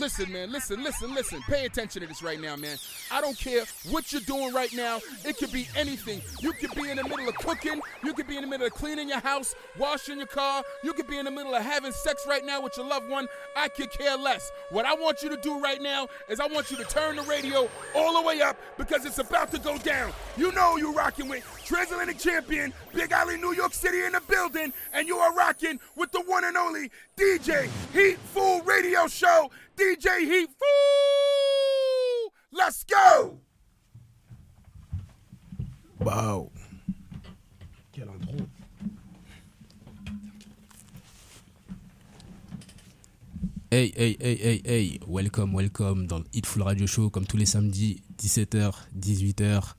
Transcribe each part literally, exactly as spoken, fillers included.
Listen, man, listen, listen, listen. Pay attention to this right now, man. I don't care what you're doing right now. It could be anything. You could be in the middle of cooking. You could be in the middle of cleaning your house, washing your car. You could be in the middle of having sex right now with your loved one. I could care less. What I want you to do right now is I want you to turn the radio all the way up because it's about to go down. You know you're rocking with Transatlantic Champion, Big Alley, New York City in the building, and you are rocking with the one and only D J Heatful Radio Show. D J Heatful! Let's go! Wow. Quelle intro. Hey, hey, hey, hey, hey. Welcome, welcome dans le Heatful Radio Show, comme tous les samedis, dix-sept heures, dix-huit heures.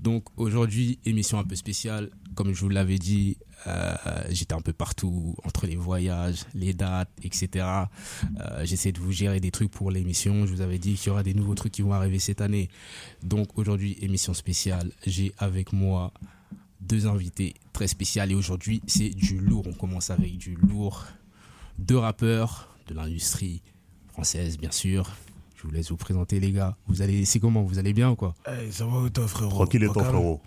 Donc aujourd'hui, émission un peu spéciale. Comme je vous l'avais dit, euh, j'étais un peu partout, entre les voyages, les dates, et cetera. Euh, j'essaie de vous gérer des trucs pour l'émission. Je vous avais dit qu'il y aura des nouveaux trucs qui vont arriver cette année. Donc aujourd'hui, émission spéciale. J'ai avec moi deux invités très spéciales. Et aujourd'hui, c'est du lourd. On commence avec du lourd. Deux rappeurs de l'industrie française, bien sûr. Je vous laisse vous présenter, les gars. Vous allez, c'est comment ? Vous allez bien ou quoi ? Hey, ça va ou toi, frérot ? Tranquille et toi, frérot ?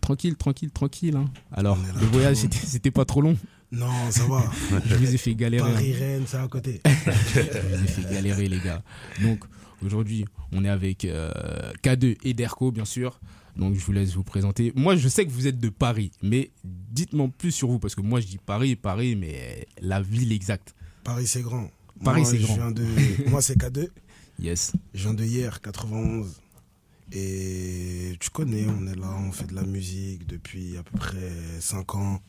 Tranquille, tranquille, tranquille. Hein. Alors, là, le voyage, c'était, c'était pas trop long ? Non, ça va. Je vous ai fait galérer. Paris-Rennes, c'est à côté. Je vous ai fait galérer, les gars. Donc, aujourd'hui, on est avec euh, K deux et Drko, bien sûr. Donc, je vous laisse vous présenter. Moi, je sais que vous êtes de Paris, mais dites-moi plus sur vous. Parce que moi, je dis Paris, Paris, mais la ville exacte. Paris, c'est grand. Paris, moi, c'est grand. Je viens de... Moi, c'est K deux. Yes. Je viens de hier, quatre-vingt-onze. Et tu connais, on est là, on fait de la musique depuis à peu près cinq ans.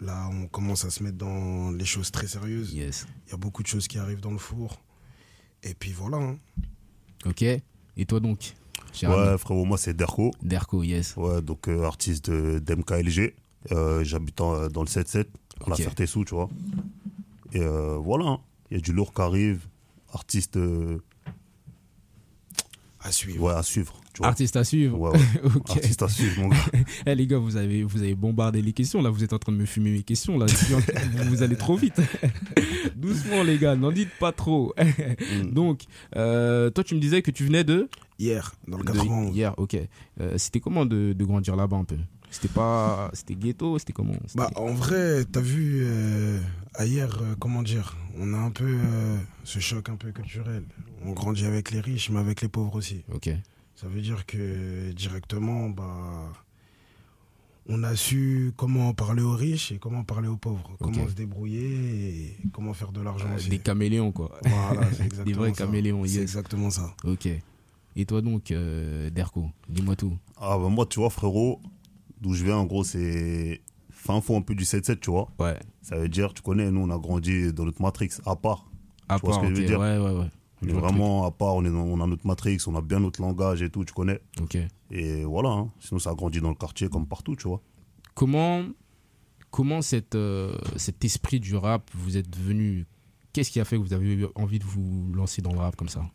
Là, on commence à se mettre dans les choses très sérieuses. Yes. Il y a beaucoup de choses qui arrivent dans le four. Et puis voilà. Hein. Ok. Et toi donc Jérémy? Ouais, frérot, moi c'est Drko. Drko, yes. Ouais, donc euh, artiste de, d'M K L G. Euh, j'habite en, dans le sept sept, à okay. La Ferté-Sous, tu vois. Et euh, voilà, hein. Il y a du lourd qui arrive. Artiste. Euh, À suivre. Ouais, à suivre. Tu vois. Artiste à suivre. Ouais, ouais. Okay. Artiste à suivre, mon gars. Eh hey, les gars, vous avez, vous avez bombardé les questions. Là, vous êtes en train de me fumer mes questions. Là, vous allez trop vite. Doucement, les gars, n'en dites pas trop. Mm. Donc, euh, toi, tu me disais que tu venais de hier, dans le quatre-vingt-onze. Hier, ok. Euh, c'était comment de, de grandir là-bas un peu ? C'était pas, c'était ghetto, c'était comment ? C'était... Bah, en vrai, t'as vu euh, hier, euh, comment dire ? On a un peu euh, ce choc un peu culturel. On grandit avec les riches, mais avec les pauvres aussi. Ok. Ça veut dire que directement, bah, on a su comment parler aux riches et comment parler aux pauvres. Okay. Comment se débrouiller et comment faire de l'argent euh, aussi. Des caméléons, quoi. Voilà, c'est exactement ça. Des vrais ça. Caméléons, yes. C'est exactement ça. Ok. Et toi donc, euh, Drko, dis-moi tout. Ah bah moi, tu vois, frérot, d'où je viens, en gros, c'est... Enfin, faut un peu du sept sept, tu vois. Ouais. Ça veut dire, tu connais, nous, on a grandi dans notre matrix, à part. À tu part, vois ce que okay. je veux dire. Ouais, ouais, ouais. On est vraiment truc. À part, on, est dans, on a notre matrix, on a bien notre langage et tout, tu connais. Ok. Et voilà, hein. Sinon ça a grandi dans le quartier comme partout, tu vois. Comment, comment cette, euh, cet esprit du rap, vous êtes venu, qu'est-ce qui a fait que vous avez eu envie de vous lancer dans le rap comme ça ?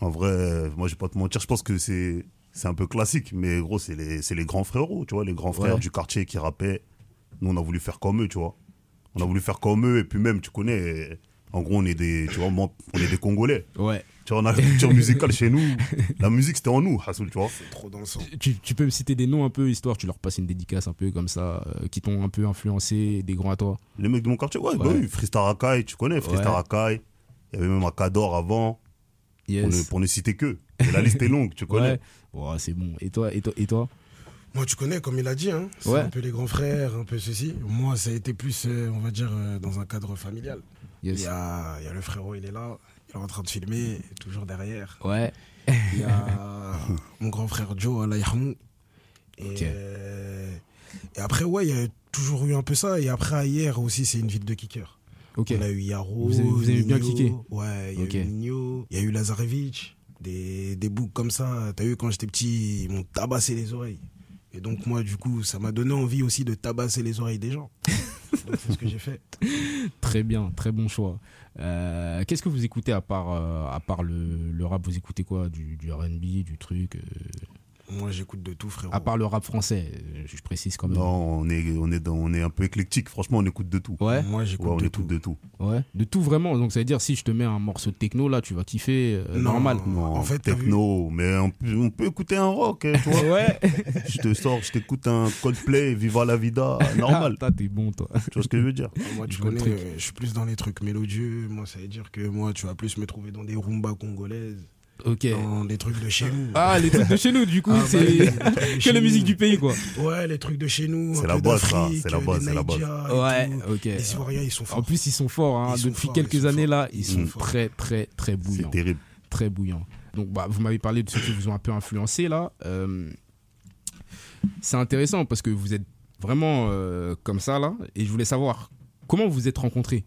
En vrai, moi je vais pas te mentir, je pense que c'est, c'est un peu classique, mais gros c'est les, c'est les grands frérots, tu vois, les grands frères ouais. du quartier qui rappaient. Nous on a voulu faire comme eux, tu vois. On a voulu faire comme eux et puis même, tu connais... En gros, on est des, tu vois, on est des Congolais. Ouais. Tu vois, on a une culture musicale chez nous. La musique, c'était en nous, Hassoul, tu vois. C'est trop dans le sang. Tu, tu peux me citer des noms un peu, histoire, tu leur passes une dédicace un peu comme ça, euh, qui t'ont un peu influencé, des grands à toi. Les mecs de mon quartier, ouais, ouais. Bah oui, Freestar Akai, tu connais, Freestar ouais. Akai. Il y avait même Akador avant. Yes. Pour, ne, pour ne citer que. Et la liste est longue, tu connais. Ouais. Oh, c'est bon. Et toi, et toi, et toi ? Moi, tu connais, comme il a dit, hein. C'est ouais. un peu les grands frères, un peu ceci. Moi, ça a été plus, euh, on va dire, euh, dans un cadre familial. Yes. Il, y a, il y a le frérot, il est là, il est en train de filmer, toujours derrière. Ouais. Il y a mon grand frère Joe, Allah yarham. Et, okay. euh, et après, ouais, il y a toujours eu un peu ça. Et après, hier aussi, c'est une ville de kickers. Okay. On a eu Yarou, vous avez, vous avez Nigno, bien kické. Ouais, il y a okay. eu Nigno, il y a eu Lazarevitch, des, des boucs comme ça. T'as eu, quand j'étais petit, ils m'ont tabassé les oreilles. Et donc, moi, du coup, ça m'a donné envie aussi de tabasser les oreilles des gens. Donc, c'est ce que j'ai fait. Très bien, très bon choix. Euh, qu'est-ce que vous écoutez à part, euh, à part le, le rap ? Vous écoutez quoi ? Du, du R and B, du truc euh... Moi, j'écoute de tout, frérot. À part le rap français, je précise quand même. Non, on est, on est, dans, on est un peu éclectique. Franchement, on écoute de tout. Ouais. Moi, j'écoute ouais, on de, écoute tout. de tout. Ouais. De tout, vraiment. Donc, ça veut dire, si je te mets un morceau de techno, là, tu vas kiffer. Euh, non, normal. Non, en fait, techno. Mais on, on peut écouter un rock, hein, tu vois. Ouais. Je te sors, je t'écoute un Coldplay, Viva la Vida, normal. Ah, t'es bon, toi. Tu vois ce que je veux dire? Moi, tu je connais, euh, je suis plus dans les trucs mélodieux. Moi, ça veut dire que moi, tu vas plus me trouver dans des rumbas congolaises. Ok. Dans les trucs de chez nous. Ah, les trucs de chez nous, du coup, ah, c'est bah, que la musique du pays, quoi. Ouais, les trucs de chez nous. C'est la base, ça. C'est la base, c'est la base. Ouais, tout. ok. Les Ivoiriens, ils sont forts. En plus, ils sont forts, hein. Ils Depuis forts, quelques années, forts. là, ils, ils sont, sont très, très, très bouillants. C'est terrible. Très bouillants. Donc, bah, vous m'avez parlé de ceux qui vous ont un peu influencé, là. Euh, c'est intéressant parce que vous êtes vraiment euh, comme ça, là. Et je voulais savoir comment vous vous êtes rencontrés.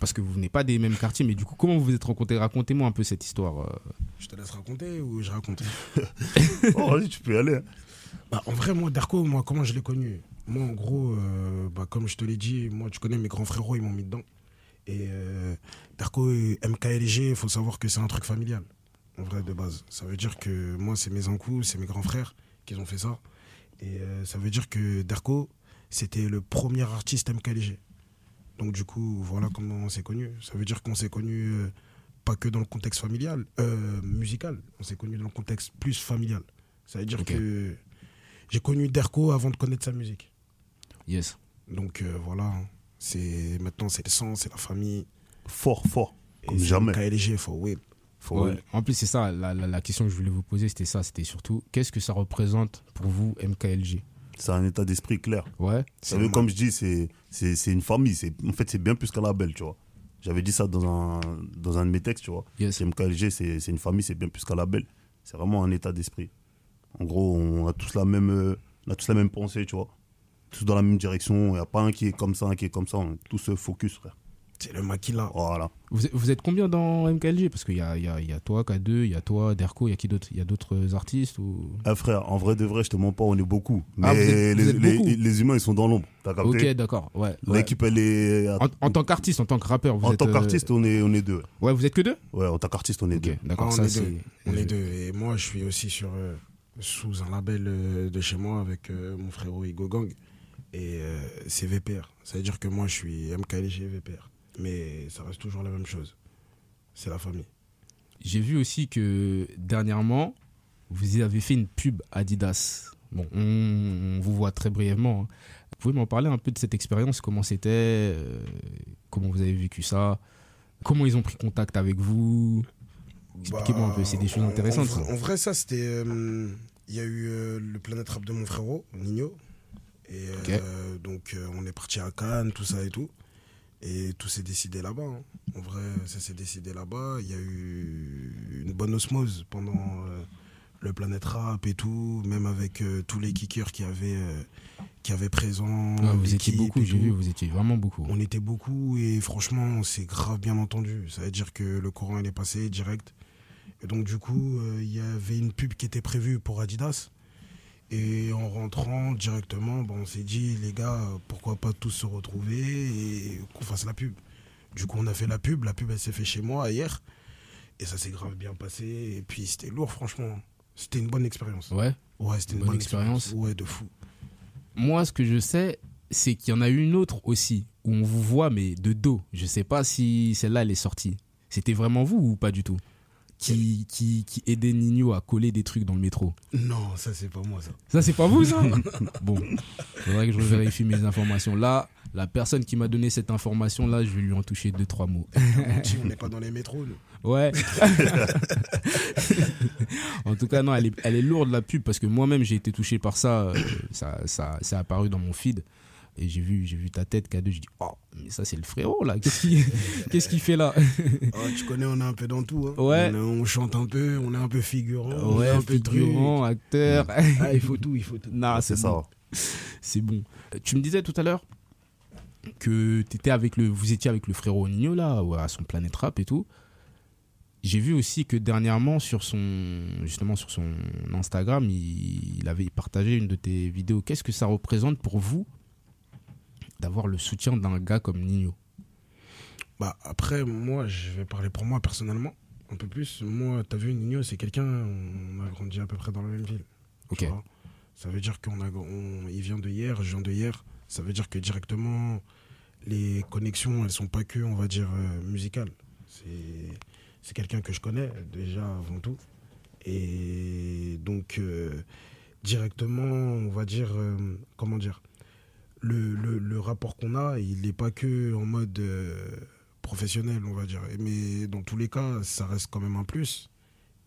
Parce que vous venez pas des mêmes quartiers, mais du coup, comment vous vous êtes rencontrés? Racontez-moi un peu cette histoire. Je te laisse raconter ou je raconte? Oh, vas-y, tu peux y aller. Bah, en vrai, moi, Drko, moi, comment je l'ai connu? Moi, en gros, euh, bah, comme je te l'ai dit, moi, tu connais mes grands frérots, ils m'ont mis dedans. Et euh, Drko, M K L G, il faut savoir que c'est un truc familial, en vrai, de base. Ça veut dire que moi, c'est mes uncles, c'est mes grands frères qui ont fait ça. Et euh, ça veut dire que Drko, c'était le premier artiste M K L G. Donc du coup, voilà comment on s'est connus. Ça veut dire qu'on s'est connus euh, pas que dans le contexte familial, euh, musical. On s'est connus dans le contexte plus familial. Ça veut dire okay. que j'ai connu Drko avant de connaître sa musique. Yes. Donc euh, voilà, c'est, maintenant c'est le sang, c'est la famille. Fort, fort, et comme jamais. K L G, for whip. For ouais. whip. En plus, c'est ça, la, la, la question que je voulais vous poser, c'était ça. C'était surtout, qu'est-ce que ça représente pour vous, M K L G ? C'est un état d'esprit clair. Ouais. Ça veut, comme je dis, c'est, c'est, c'est une famille. C'est, en fait, c'est bien plus qu'un label, tu vois. J'avais dit ça dans un, dans un de mes textes, tu vois. Yes. M K L G, c'est, c'est une famille, c'est bien plus qu'un label. C'est vraiment un état d'esprit. En gros, on a tous la même, on a tous la même pensée, tu vois. Tous dans la même direction. Il n'y a pas un qui est comme ça, un qui est comme ça. On est tous focus, frère. C'est le maquila. Voilà. Vous êtes combien dans M K L G? Parce qu'il y a, y, a, y a toi, K deux, il y a toi, Drko, il y a qui d'autre? Il y a d'autres artistes ou... Ah frère, en vrai de vrai, je te mens pas, on est beaucoup. Mais ah, vous êtes, vous les, êtes beaucoup. Les, les humains, ils sont dans l'ombre. T'as capté? Ok, d'accord. Ouais, l'équipe, ouais. Elle est... En, en tant qu'artiste, en tant que rappeur, vous en êtes... En tant qu'artiste, on est, on est deux. Ouais, vous êtes que deux? Ouais, en tant qu'artiste, on est okay, deux. D'accord, ah, on, ça, est c'est... deux. on est deux. Et moi, je suis aussi sur, euh, sous un label euh, de chez moi avec euh, mon frérot Hugo Gang. Et euh, c'est V P R. Ça veut dire que moi, je suis M K L G V P R. Mais ça reste toujours la même chose. C'est la famille. J'ai vu aussi que dernièrement, vous avez fait une pub Adidas. Bon, on, on vous voit très brièvement. Vous pouvez m'en parler un peu de cette expérience? Comment c'était? euh, Comment vous avez vécu ça? Comment ils ont pris contact avec vous? Expliquez-moi bah, un peu, c'est des choses en, intéressantes. En, en vrai, ça, c'était... Il euh, y a eu euh, le Planet Rap de mon frérot, Nigno. Et okay. euh, donc, euh, on est parti à Cannes, tout ça et tout. Et tout s'est décidé là-bas. Hein. En vrai, ça s'est décidé là-bas. Il y a eu une bonne osmose pendant euh, le Planet Rap et tout, même avec euh, tous les kickers qui avaient, euh, qui avaient présent. Ah, vous étiez beaucoup, j'ai vu, vous étiez vraiment beaucoup. On était beaucoup et franchement, on s'est grave bien entendu. Ça veut dire que le courant, il est passé direct. Et donc, du coup, euh, il y avait une pub qui était prévue pour Adidas. Et en rentrant directement, bah on s'est dit, les gars, pourquoi pas tous se retrouver et qu'on fasse la pub. Du coup, on a fait la pub. La pub, elle s'est faite chez moi hier. Et ça s'est grave bien passé. Et puis, c'était lourd, franchement. C'était une bonne expérience. Ouais. Ouais, c'était une, une bonne, bonne expérience. expérience. Ouais, de fou. Moi, ce que je sais, c'est qu'il y en a une autre aussi, où on vous voit, mais de dos. Je sais pas si celle-là, elle est sortie. C'était vraiment vous ou pas du tout? Qui, qui, qui aidait Ninho à coller des trucs dans le métro. Non, ça c'est pas moi ça. Ça c'est pas vous ça? Bon, faudrait que je vérifie mes informations. Là, la personne qui m'a donné cette information là, je vais lui en toucher deux trois mots. On n'est pas dans les métros nous. Ouais. En tout cas non, elle est, elle est lourde la pub parce que moi-même j'ai été touché par ça. Ça, ça, ça a apparu dans mon feed. Et j'ai vu, j'ai vu ta tête, K deux, je dis « Oh, mais ça, c'est le frérot, là. Qu'est-ce qu'il, qu'est-ce qu'il fait, là ?» Oh, tu connais, on est un peu dans tout. Hein. Ouais. On, on chante un peu, on est un peu figurant. Ouais, un figurant, peu acteur. Ah, il faut tout, il faut tout. Non, c'est, c'est bon. ça. C'est bon. Tu me disais tout à l'heure que t'étais avec le, vous étiez avec le frérot Nino, là, à son Planet Rap et tout. J'ai vu aussi que dernièrement, sur son, justement, sur son Instagram, il, il avait partagé une de tes vidéos. Qu'est-ce que ça représente pour vous d'avoir le soutien d'un gars comme Ninho? Bah après, moi, je vais parler pour moi personnellement, un peu plus. Moi, t'as vu, Ninho, c'est quelqu'un, on a grandi à peu près dans la même ville. Okay. Tu vois, ça veut dire qu'on a, on, il vient de hier, je viens de hier. Ça veut dire que directement, les connexions, elles sont pas que, on va dire, euh, musicales. C'est, c'est quelqu'un que je connais déjà avant tout. Et donc, euh, directement, on va dire, euh, comment dire, le, le, le rapport qu'on a, il n'est pas que en mode euh, professionnel, on va dire. Mais dans tous les cas, ça reste quand même un plus.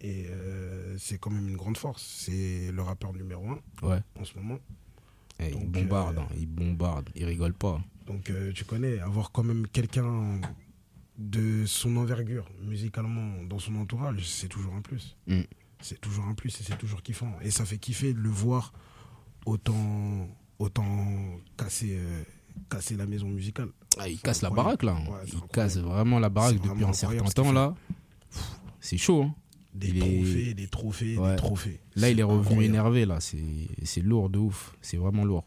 Et euh, c'est quand même une grande force. C'est le rappeur numéro un ouais. en ce moment. Et donc, il bombarde, euh, hein, il bombarde, il rigole pas. Donc euh, tu connais, avoir quand même quelqu'un de son envergure musicalement dans son entourage, c'est toujours un plus. Mm. C'est toujours un plus et c'est toujours kiffant. Et ça fait kiffer de le voir autant, autant casser, euh, casser la maison musicale. Ah, il c'est casse incroyable. La baraque là. Ouais, il casse vraiment la baraque c'est depuis un certain temps là. Pff, c'est chaud hein. Des il trophées, est... des trophées, ouais. des trophées. Là, c'est il est revenu incroyable. Énervé, là. C'est... c'est lourd de ouf. C'est vraiment lourd.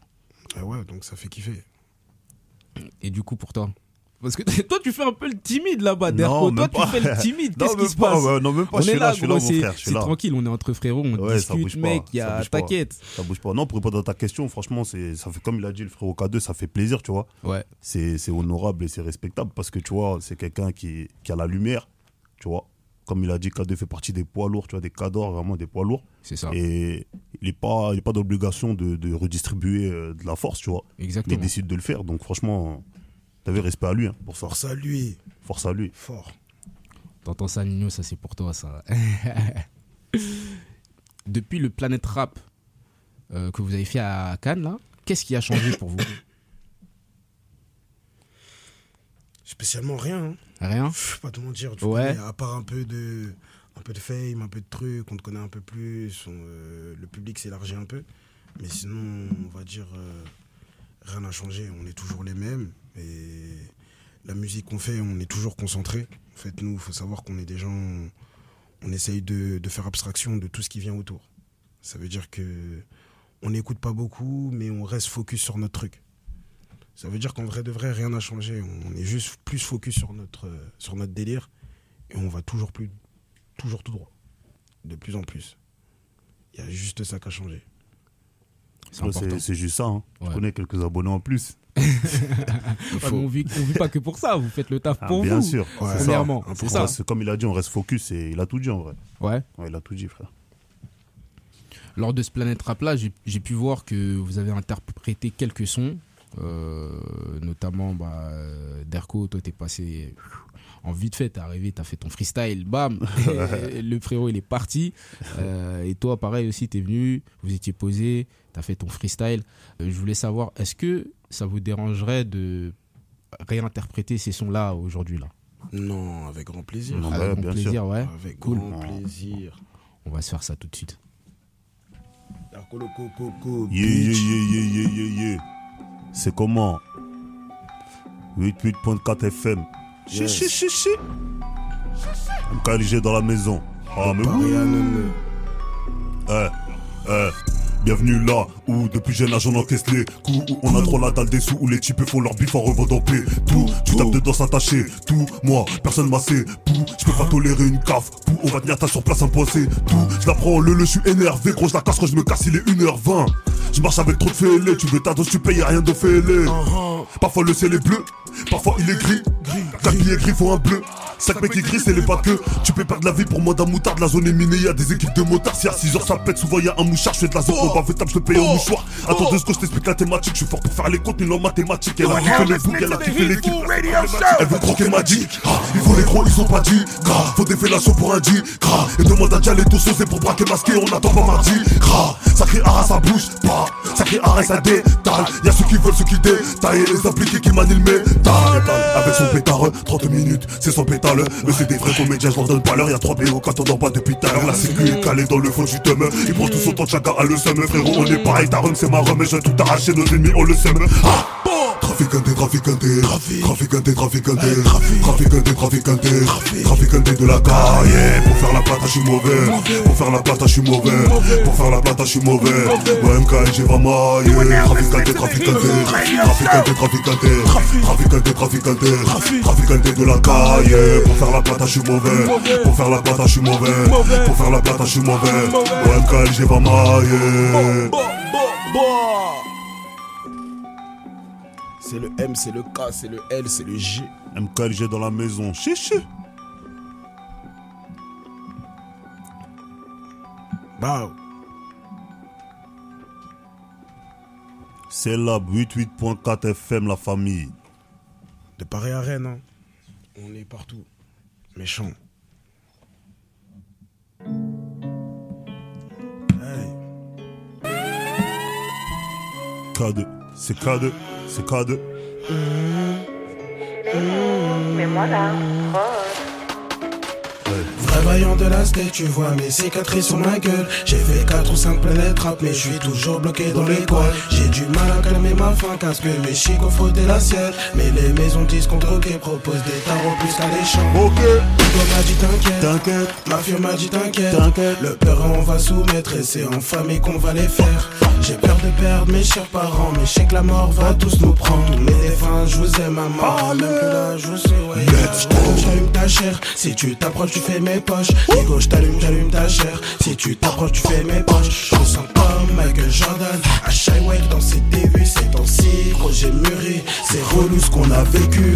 Et ouais, donc ça fait kiffer. Et du coup, pour toi ? Parce que t- toi, tu fais un peu le timide là-bas, Drko. Toi, pas. Tu fais le timide. Qu'est-ce non, qui se pas, passe ouais, non, même pas. On je suis là, là, je suis là, mon frère. Je suis c'est là. Tranquille, on est entre frérots, on ouais, discute, mec. Y a... ça t'inquiète. Pas. Ça bouge pas. Non, pour répondre à ta question, franchement, c'est... ça fait, comme il a dit le frérot K deux, ça fait plaisir, tu vois. Ouais. C'est... c'est honorable et c'est respectable parce que, tu vois, c'est quelqu'un qui, qui a la lumière, tu vois. Comme il a dit, K deux fait partie des poids lourds, tu vois, des Akador, vraiment des poids lourds. C'est ça. Et il n'est pas, il n'est pas d'obligation de, de redistribuer de la force, tu vois. Exactement. Il décide de le faire. Donc franchement, t'avais respect à lui. Hein, pour ça. Force à lui. Force à lui. Fort. T'entends ça, Nigno, ça c'est pour toi, ça. Depuis le Planet Rap euh, que vous avez fait à Cannes, là, qu'est-ce qui a changé pour vous ? Spécialement rien. Hein. Rien. Je ne vais pas te mentir. Tu ouais. connais, à part un peu de, un peu de fame, un peu de trucs, on te connaît un peu plus, on, euh, le public s'élargit un peu. Mais sinon, on va dire, euh, rien n'a changé. On est toujours les mêmes. Et la musique qu'on fait, on est toujours concentré. En fait, nous, il faut savoir qu'on est des gens, on, on essaye de, de faire abstraction de tout ce qui vient autour. Ça veut dire qu'on n'écoute pas beaucoup, mais on reste focus sur notre truc. Ça veut dire qu'en vrai de vrai, rien n'a changé. On est juste plus focus sur notre, euh, sur notre délire et on va toujours, plus, toujours tout droit, de plus en plus. Il y a juste ça qui a changé. C'est, ouais, c'est, c'est juste ça. Hein. Ouais. Je connais quelques abonnés en plus. Faut... On ne vit pas que pour ça, vous faites le taf ah, pour bien vous. Bien sûr, ouais, c'est, ça. C'est ça. Reste, comme il a dit, on reste focus et il a tout dit en vrai. Ouais. Ouais, il a tout dit, frère. Lors de ce Planet Rap-là, j'ai, j'ai pu voir que vous avez interprété quelques sons. Euh, notamment bah, Drko, toi t'es passé en vite fait, t'es arrivé, t'as fait ton freestyle, bam, le frérot il est parti euh, et toi pareil aussi t'es venu, vous étiez posé, t'as fait ton freestyle. euh, je voulais savoir, est-ce que ça vous dérangerait de réinterpréter ces sons là aujourd'hui là ? Non, avec grand plaisir. Non, avec ouais, grand plaisir, sûr. Ouais. Avec cool. Grand plaisir. On va se faire ça tout de suite. Drko, le coco, coco, yeah, yeah, yeah, yeah, yeah, yeah. C'est comment huit virgule quatre F M. Yes. Chichi, chichi. M K L G dans la maison. Ah, mais oui. Eh, eh. Bienvenue là où depuis jeune âge on encaisse les coups. Où on a trop la dalle des sous. Où les types font leur bif en revendant P. Tout, tu tapes dedans s'attacher. Tout, moi, personne m'a c'est tout. Je peux pas tolérer une cave. Tout, on va tenir ta sur place un poissé. Tout, je la prends le le, je suis énervé. Gros, je la casse quand je me casse, il est une heure vingt. Je marche avec trop de fêlés, tu veux ta dose, tu payes, y'a rien de fêlé. Uh-huh. Parfois le ciel est bleu, parfois il est gris. Quatre billets gris, faut un bleu. Cinq mecs qui gris, c'est les vaqueux. Tu peux perdre la vie pour moins d'un moutarde, la zone est minée, y'a des équipes de motards. Si à six heures ça pète, souvent y'a un mouchard, je fais de la zone, on va faire je te paye en mouchoir. Attends deux secondes, je t'explique la thématique, je suis fort pour faire les comptes, nul en mathématiques. Elle a kiffé les boules, elle a kiffé l'équipe. Elle veut croquer ma dick. Ils font les gros, ils sont pas dits. Faut des fellations pour un dit. Et demande à Dial et tous, c'est pour braquer masqué, on attend pas mardi. Ça crie Ara, ça bouge pas. Sacré arrêt, ça détale. Y'a ceux qui veulent, ceux qui détaillent. Les impliqués qui manient le métal. Avec son pétard, trente minutes, c'est son pétale. Mais c'est des vrais comédiens, j'en donne pas l'heure. Y'a trois B O quand on en bat depuis tout à l'heure. La sécu est calée dans le fond du thème. Ils prennent tout son temps, chacun a le seum. Frérot, on est pareil, ta rhum, c'est ma rhum. Et je vais tout arracher, nos ennemis, on le seum. Ah, bon. Traficante, traficante, traficante, traficante, traficante, traficante, traficante de la caille. Pour faire la plata, je suis mauvais. Pour faire la plata, je suis mauvais. Pour faire la plata, je suis mauvais. Ouais, M K L G va mailler. Traficante, traficante, traficante, traficante, traficante, traficante, traficante de la caille. Pour faire la plata, je suis mauvais. Pour faire la plata, je suis mauvais. Pour faire la plata, je suis mauvais. Ouais, M K L G va mailler. C'est le M, c'est le K, c'est le L, c'est le J. M K L G dans la maison, chichi. Wow. C'est la huit-huit point quatre F M, la famille. De Paris à Rennes, hein. On est partout. Méchant. Hey. K deux, c'est K deux. C'est K deux. Mmh. Mmh. Mais moi là, ouais. Vrai vaillant de la sté, tu vois mes cicatrices sur ma gueule. J'ai fait quatre ou cinq planètes rap, mais je suis toujours bloqué dans les coins. J'ai du mal à calmer ma faim, parce que mes chics ont frotté la sienne. Mais les maisons disent qu'on troquait, proposent des tarots plus qu'à des champs. Ok. Dito m'a dit t'inquiète, t'inquiète. Mafio m'a dit t'inquiète, t'inquiète. Le père on va soumettre, et c'est en famille qu'on va les faire. J'ai peur de perdre mes chers parents, mais je sais que la mort va tous nous prendre. Tous les défunts, je vous aime à mort. Même que là, je vous souhaite. Let's go. J'allume ta chair, si tu t'approches, tu fais mes poches. Les gauches, t'allumes, j'allume ta chair. Si tu t'approches, tu fais mes poches. Je me sens comme Michael Jordan. À Shywake, dans ses débuts, c'est dans si Roger Murray. C'est relou ce qu'on a vécu.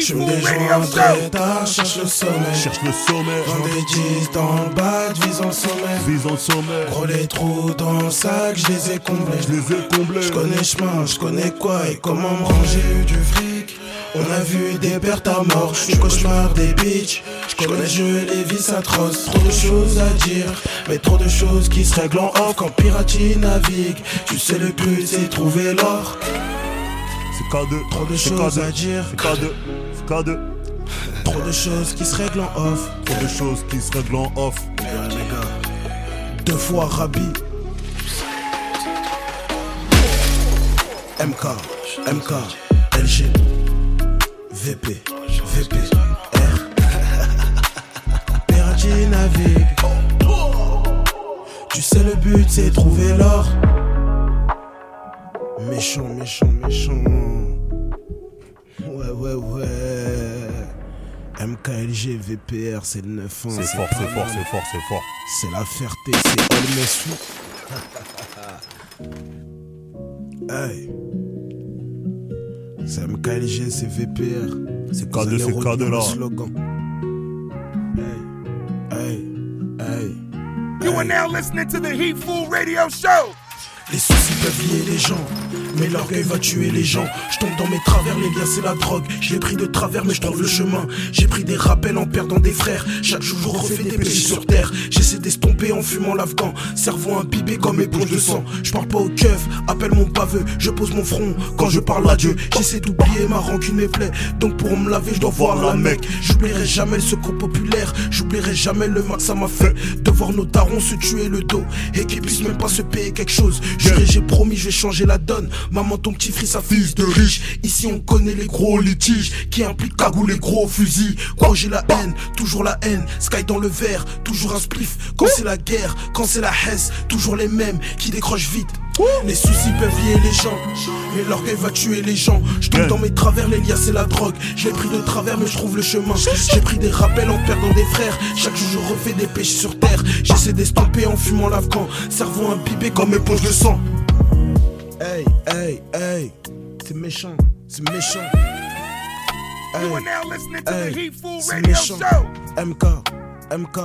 Je me déjoins très tard, cherche le sommet. Cherche le sommet. J'en dédise dans le bas, vise en sommet. Vise en sommet. Gros les trous dans mon sac, je les ai comblés, je les ai comblés. Je connais chemin, je connais quoi et comment me ranger. J'ai eu du fric, on a vu des pertes à mort. Je cauchemar des bitches, je connais jeu les vices atroces. Trop de choses à dire, mais trop de choses qui se règlent en off. Quand Pirati navigue, tu sais le but c'est trouver l'or. C'est K deux, trop de choses à dire. C'est K deux, c'est K deux. Trop de choses qui se règlent en off. Trop de choses qui se règlent en off. Deux fois Rabi. M K, M K, L G, V P, V P, R. Pirati navigue. Tu sais le but c'est trouver l'or. Méchant, méchant, méchant. Ouais, ouais, ouais. M K L G, V P R, c'est le neuf un. C'est, c'est fort, c'est fort, c'est fort, c'est fort. C'est la Ferté, c'est Donessou. Hey. C'est M K L G, c'est V P R. C'est K deux, c'est K deux là. Slogan. Hey, hey, hey. You are now listening to the Heatful Radio Show. Les soucis peuvent lier les gens, mais l'orgueil va tuer les gens. Je tombe dans mes travers, les liens c'est la drogue. Je l'ai pris de travers mais je trouve le chemin. J'ai pris des rappels en perdant des frères. Chaque jour je refais des péchés sur terre. J'essaie d'estomper en fumant l'afghan. Cerveau imbibé comme éponge de sang. Je parle pas aux keufs, appelle mon paveux. Je pose mon front quand je parle à Dieu. J'essaie d'oublier ma rancune mes plaies. Donc pour me laver je dois voir la mec. J'oublierai jamais le secours populaire. J'oublierai jamais le mal que ça m'a fait. De voir nos darons se tuer le dos et qu'ils puissent même pas se payer quelque chose. Juré, j'ai promis, je vais changer la donne. Maman, ton petit fils, a fils de riche. Ici, on connaît les gros litiges qui impliquent cagoule et gros fusils. Quand j'ai la haine, toujours la haine. Sky dans le verre, toujours un spliff. Quand c'est la guerre, quand c'est la hesse, toujours les mêmes qui décrochent vite. Les soucis peuvent lier les gens, mais l'orgueil va tuer les gens. Je tombe dans mes travers, les liens c'est la drogue. Je l'ai pris de travers mais je trouve le chemin. J'ai pris des rappels en perdant des frères. Chaque jour je refais des péchés sur terre. J'essaie d'estomper en fumant l'afghan. Cerveau imbibé comme éponge de sang. Hey, hey, hey. C'est méchant, c'est méchant. Hey, hey, c'est méchant. M K, M K,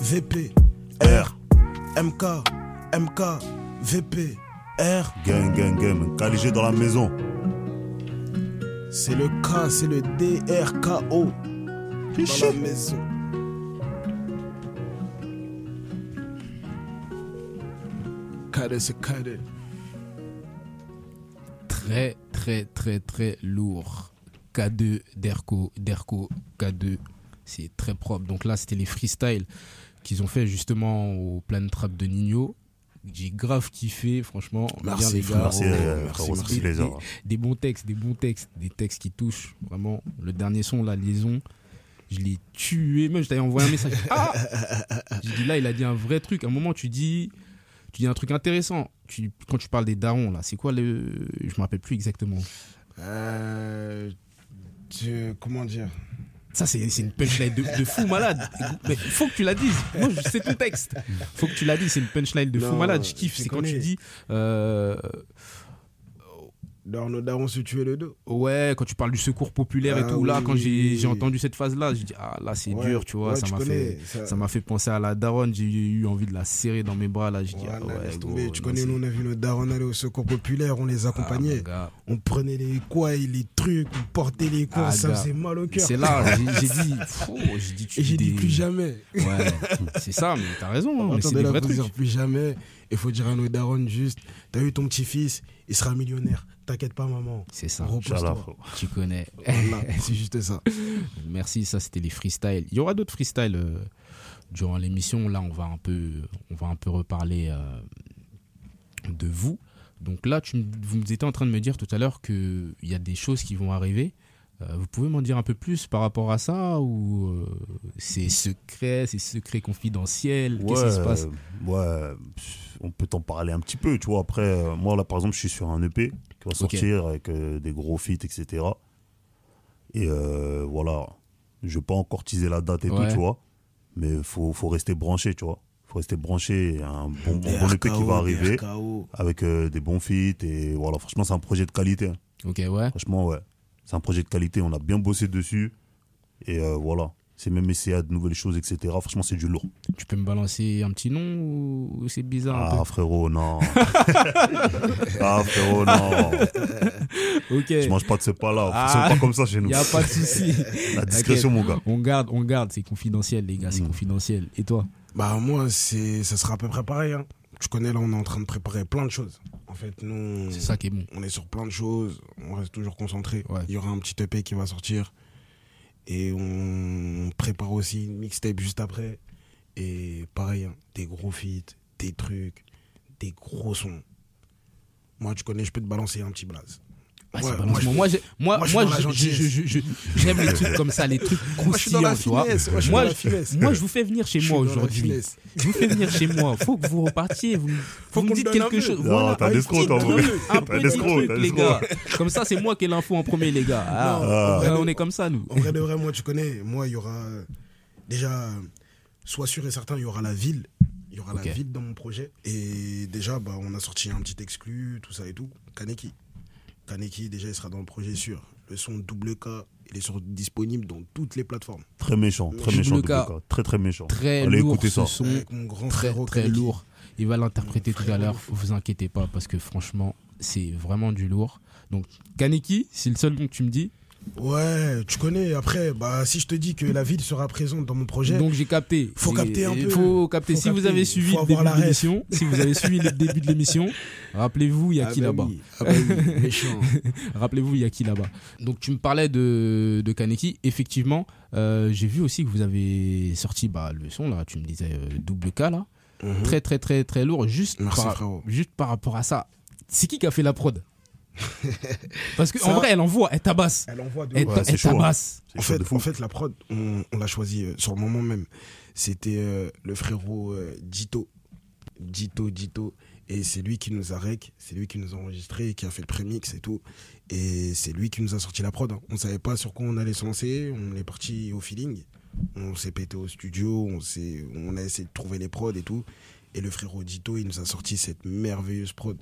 V P, R. M K, M K, V P, R. Gang, gang, gang, K L G dans la maison. C'est le K, c'est le D, R, K, O. Dans la maison. K D, c'est K D. Très, très, très, très lourd. K deux, Drko, Drko, K deux. C'est très propre. Donc là, c'était les freestyles qu'ils ont fait justement au Planet Rap de Nigno. j'ai grave kiffé, franchement. Merci, bien, les merci, gars, euh, merci, merci des, les des, des bons textes, des bons textes, des textes qui touchent vraiment. Le dernier son, la liaison, je l'ai tué. Même je t'avais envoyé un message. Ah, j'ai dit là, il a dit un vrai truc. À un moment, tu dis, tu dis un truc intéressant. Tu, quand tu parles des darons, là, c'est quoi le, je me rappelle plus exactement. Euh, tu, comment dire? Ça, c'est, c'est une punchline de, de fou malade. Mais faut que tu la dises. Moi, je sais ton texte. Faut que tu la dises. C'est une punchline de non, fou malade. Je kiffe. C'est connais. Quand tu dis. Euh... Dans nos darons se tuer le dos. Ouais, quand tu parles du secours populaire ah, et tout. Oui, là, quand oui, j'ai, oui. j'ai entendu cette phrase-là, j'ai dit, ah là, c'est ouais, dur, tu vois. Ouais, ça, tu m'a fait, ça... ça m'a fait penser à la daronne. J'ai eu envie de la serrer dans mes bras. Là, j'ai dit, voilà, ah ouais, gros, tu non, connais, c'est... nous, on a vu nos darons aller au secours populaire. On les accompagnait. Ah, on prenait les quoi, les trucs, on portait les cours. Ah, ça gars. Faisait mal au cœur. C'est là, j'ai, j'ai dit, oh, j'ai dit, tu et j'ai des... dit plus jamais. Ouais, c'est ça, mais t'as raison. On entendait la dire plus jamais. Il faut dire à nos darons juste, t'as eu ton petit-fils, il sera millionnaire. T'inquiète pas, maman. C'est ça. Repose-toi. Tu connais. Voilà, c'est juste ça. Merci. Ça, c'était les freestyles. Il y aura d'autres freestyles euh, durant l'émission. Là, on va un peu, on va un peu reparler euh, de vous. Donc là, tu, vous étiez en train de me dire tout à l'heure qu'il y a des choses qui vont arriver. Euh, vous pouvez m'en dire un peu plus par rapport à ça ou euh, c'est secret, c'est secret confidentiel, ouais, qu'est-ce qui se passe? Ouais, on peut t'en parler un petit peu, tu vois. Après, euh, moi là par exemple, je suis sur un E P qui va sortir okay. avec euh, des gros feats, et cetera. Et euh, voilà, je vais pas encore teaser la date et ouais. tout, tu vois. Mais faut faut rester branché, tu vois. Faut rester branché. Un bon, un bon E P qui va arriver avec euh, des bons feats et voilà. Franchement, c'est un projet de qualité. Hein. Ok, ouais. Franchement, ouais. C'est un projet de qualité, on a bien bossé dessus. Et euh, voilà, c'est même essayer de nouvelles choses, et cetera. Franchement, c'est du lourd. Tu peux me balancer un petit nom ou c'est bizarre un Ah peu frérot, non. Ah frérot, non. Ok. Je mange pas de ce pas-là. Ah, c'est pas comme ça chez nous. Il n'y a pas de souci. La discrétion, okay. mon gars. On garde, on garde. C'est confidentiel, les gars, c'est mmh. confidentiel. Et toi? Bah moi, c'est, ça sera à peu près pareil. Hein. Tu connais, là, on est en train de préparer plein de choses. En fait, nous, c'est ça qui est bon. On est sur plein de choses, on reste toujours concentré. Ouais. Il y aura un petit E P qui va sortir et on prépare aussi une mixtape juste après. Et pareil, hein, des gros feats, des trucs, des gros sons. Moi, tu connais, je peux te balancer un petit blaze. Ah, ouais, moi, je, moi, je, moi, moi, moi je, je, je, je, j'aime les trucs comme ça, les trucs croustillants. Moi, je, suis dans la finesse, moi, je, moi, je, moi, je vous fais venir chez moi aujourd'hui. Je vous fais venir chez moi. Faut que vous repartiez. Vous, faut vous me dites quelque chose. Non, voilà, t'as un escroc, t'as un petit truc, les gars. Comme ça, c'est moi qui ai l'info en premier, les gars. Ah, non, ah. Vrai, on est comme ça, nous. En vrai de vrai, moi, tu connais. Moi, il y aura déjà, sois sûr et certain, il y aura la ville. Il y aura la ville dans mon projet. Et déjà, bah, on a sorti un petit exclu, tout ça et tout. Kaneki. Kaneki, déjà, il sera dans le projet sûr. Le son Double K, il est sur, disponible dans toutes les plateformes. Très méchant, très double méchant. K, double K. Très, très méchant. Très Allez, lourd écoutez ce ça. Son. Avec mon grand très, frérot, très Kaneki. Lourd. Il va l'interpréter tout à l'heure. Vous inquiétez pas, parce que franchement, c'est vraiment du lourd. Donc, Kaneki, c'est le seul nom que tu me dis. Ouais, tu connais. Après, bah, si je te dis que la ville sera présente dans mon projet. Donc, j'ai capté. Faut et, capter un peu. Faut capter. Faut si capter. Vous avez suivi le début de l'émission, si vous avez suivi le début de l'émission, rappelez-vous, il y a ah qui bah là-bas. Oui. Ah bah oui, méchant. Rappelez-vous, il y a qui là-bas. Donc, tu me parlais de, de Kaneki. Effectivement, euh, j'ai vu aussi que vous avez sorti, bah, le son, là. Tu me disais, euh, Double K, là. Mm-hmm. Très, très, très, très lourd. Juste, Merci, par, juste par rapport à ça. C'est qui qui a fait la prod? Parce qu'en vrai, elle envoie, elle tabasse. Elle envoie de Elle, ouais, elle tabasse. En fait, en fait, la prod, on, on l'a choisie euh, sur le moment même. C'était euh, le frérot euh, Dito. Dito, Dito. Et c'est lui qui nous a rec, c'est lui qui nous a enregistré, qui a fait le prémix et tout. Et c'est lui qui nous a sorti la prod. Hein. On savait pas sur quoi on allait se lancer. On est parti au feeling. On s'est pété au studio. On, s'est, on a essayé de trouver les prods et tout. Et le frérot Dito, il nous a sorti cette merveilleuse prod.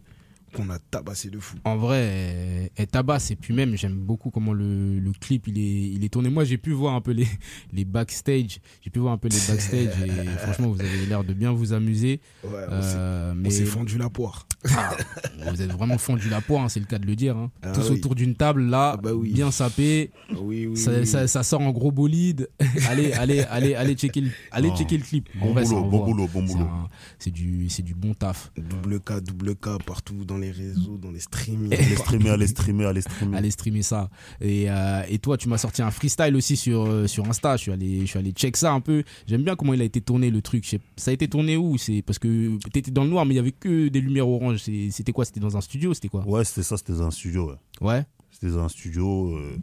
Qu'on a tabassé de fou. En vrai, elle tabasse. Et puis même, j'aime beaucoup comment le, le clip, il est, il est tourné. Moi, j'ai pu voir un peu les, les backstage. J'ai pu voir un peu les backstage. Et franchement, vous avez l'air de bien vous amuser. Ouais, euh, on, mais... on s'est fondu la poire. Ah, vous êtes vraiment fondu la poire, hein, c'est le cas de le dire. Hein. Ah, tous oui. autour d'une table, là, ah bah oui. bien sapé. Oui, oui, ça, oui. Ça, ça sort en gros bolide. Allez, allez, allez, allez, checker le, allez oh. checker le clip. Bon, en vrai, boulot, bon boulot, bon boulot. C'est, un, c'est, du, c'est du bon taf. Double K, double K partout dans les réseaux, dans les streamers. Les streamers, les streamers, les streamers. Allez streamer ça. Et, euh, et toi, tu m'as sorti un freestyle aussi sur, euh, sur Insta. Je suis, allé, je suis allé check ça un peu. J'aime bien comment il a été tourné, le truc. Sais, ça a été tourné où? C'est parce que t'étais dans le noir, mais il n'y avait que des lumières oranges. C'est, c'était quoi? C'était dans un studio? C'était quoi? Ouais, c'était ça, c'était dans un studio. Ouais. ouais. C'était dans un studio. Euh,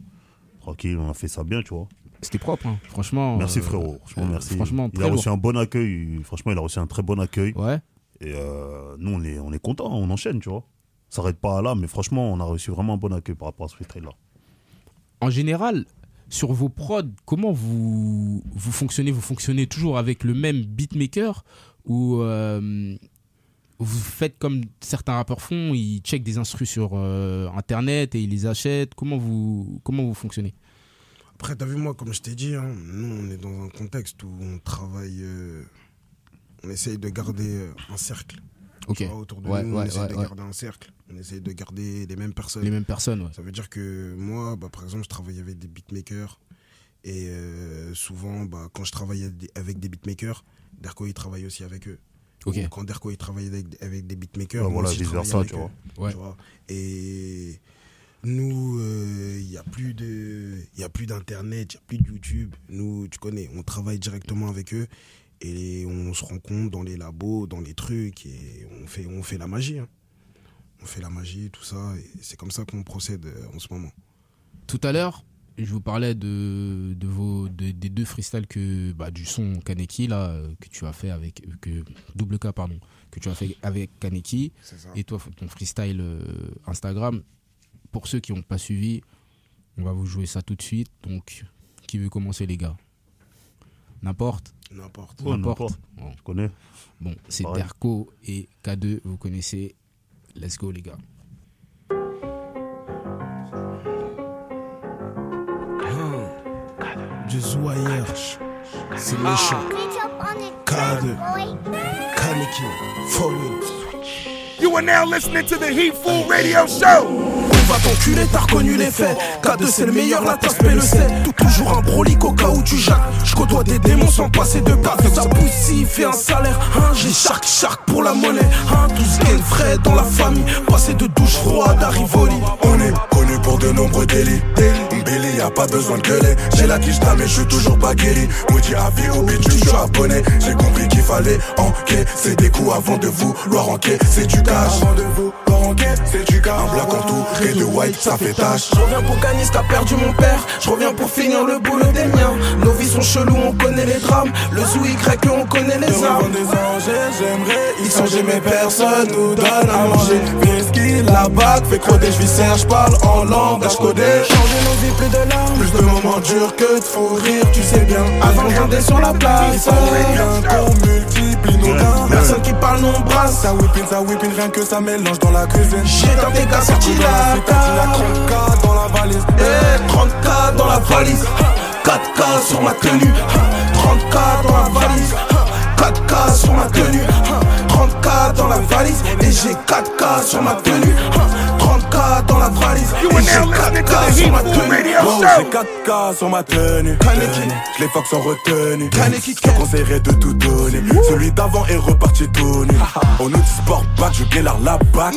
tranquille, on a fait ça bien, tu vois. C'était propre, hein. Franchement. Merci frérot, franchement, euh, merci. Franchement, il a reçu lourd. un bon accueil, franchement, il a reçu un très bon accueil. Ouais. Et euh, nous, on est, on est contents, on enchaîne, tu vois. Ça s'arrête pas là, mais franchement, on a reçu vraiment un bon accueil par rapport à ce freestyle-là. En général, sur vos prods, comment vous, vous fonctionnez? Vous fonctionnez toujours avec le même beatmaker ou euh, vous faites comme certains rappeurs font, ils checkent des instrus sur euh, Internet et ils les achètent? Comment vous, comment vous fonctionnez? Après, t'as vu, moi, comme je t'ai dit, hein, nous, on est dans un contexte où on travaille, euh, on essaye de garder un cercle. Okay. Vois, autour de ouais, nous, ouais, on essaye ouais, de ouais. garder un cercle. On essaye de garder les mêmes personnes. Les mêmes personnes, ouais. Ça veut dire que moi, bah, par exemple, je travaille avec des beatmakers. Et euh, souvent, bah, quand je travaille avec des beatmakers, Drko, il travaille aussi avec eux. Okay. Quand Drko, il travaille avec, avec des beatmakers, ouais, voilà, je travaille ça, avec tu vois. eux. Ouais. Tu vois. Et... Nous, il euh, n'y a plus de, il y a plus d'internet, il n'y a plus de YouTube. Nous, tu connais, on travaille directement avec eux et les, on se rencontre dans les labos, dans les trucs et on fait, on fait la magie. Hein. On fait la magie, tout ça. Et c'est comme ça qu'on procède en ce moment. Tout à l'heure, je vous parlais de, de vos, de, des deux freestyles que, bah, du son Kaneki là que tu as fait avec, que double K pardon, que tu as fait avec Kaneki. Et toi, ton freestyle euh, Instagram. Pour ceux qui n'ont pas suivi, on va vous jouer ça tout de suite. Donc, qui veut commencer, les gars? N'importe. N'importe. Oh, n'importe. Bon. Je connais. Bon, c'est Pareil. Drko et K deux, vous connaissez. Let's go, les gars. Je joue ailleurs. C'est le choc. K deux. Kaneki. For it. You are now listening to the Heatful Radio Show. On va t'enculer, t'as reconnu les faits. K deux c'est le meilleur, la tasse paie le sait. Toujours un brolique au cas où tu jacques. J'cotoie des démons sans passer de carte. Ça pousse, il fait un salaire, hein. J'ai shark shark pour la monnaie, hein. Tous gain frais dans la famille. Passer de douche froide à Rivoli. On est connu pour de nombreux délits. Billy, y'a pas besoin de gueuler. J'ai la quiche mais j'suis toujours pas guéri. Maudit à vie au bitume, j'suis abonné. J'ai compris qu'il fallait encaisser des coups avant de vouloir encaisser du cash. Avant de vouloir encaisser du cash. Un black en tout et de white, ça fait tâche. J'reviens pour Canis qu'a perdu mon père. J'reviens pour finir le boulot des miens. Nos vies sont cheloues, on connaît les drames. Le zoo Y, on connaît les armes. Des angers, j'aimerais y songer, mais personne nous donne à manger. Whisky, la bague, fait croder, j'vis serre, j'parle en langage codé. Plus de larmes, plus de moments durs que de faux rire, tu sais bien. Avant de sur la place, rien qu'on multiplie nos gains. Personne qui parle, non brasse. Ça whippin', ça whippin', rien que ça mélange dans la cuisine. J'ai un dégât sorti là, trente K dans la valise. Eh, trente K dans la valise, quatre K sur ma tenue. trente K dans la valise, quatre K sur ma tenue. trente K dans la valise, et j'ai quatre K sur ma tenue. trente K dans la valise, et j'ai quatre K sur ma tenue. Wow, j'ai quatre K sur ma tenue. Je les fuck sans retenue. Je te conseillerais de tout donner. Celui d'avant est reparti tout nu. On nous dit sport back, je guélard la bac.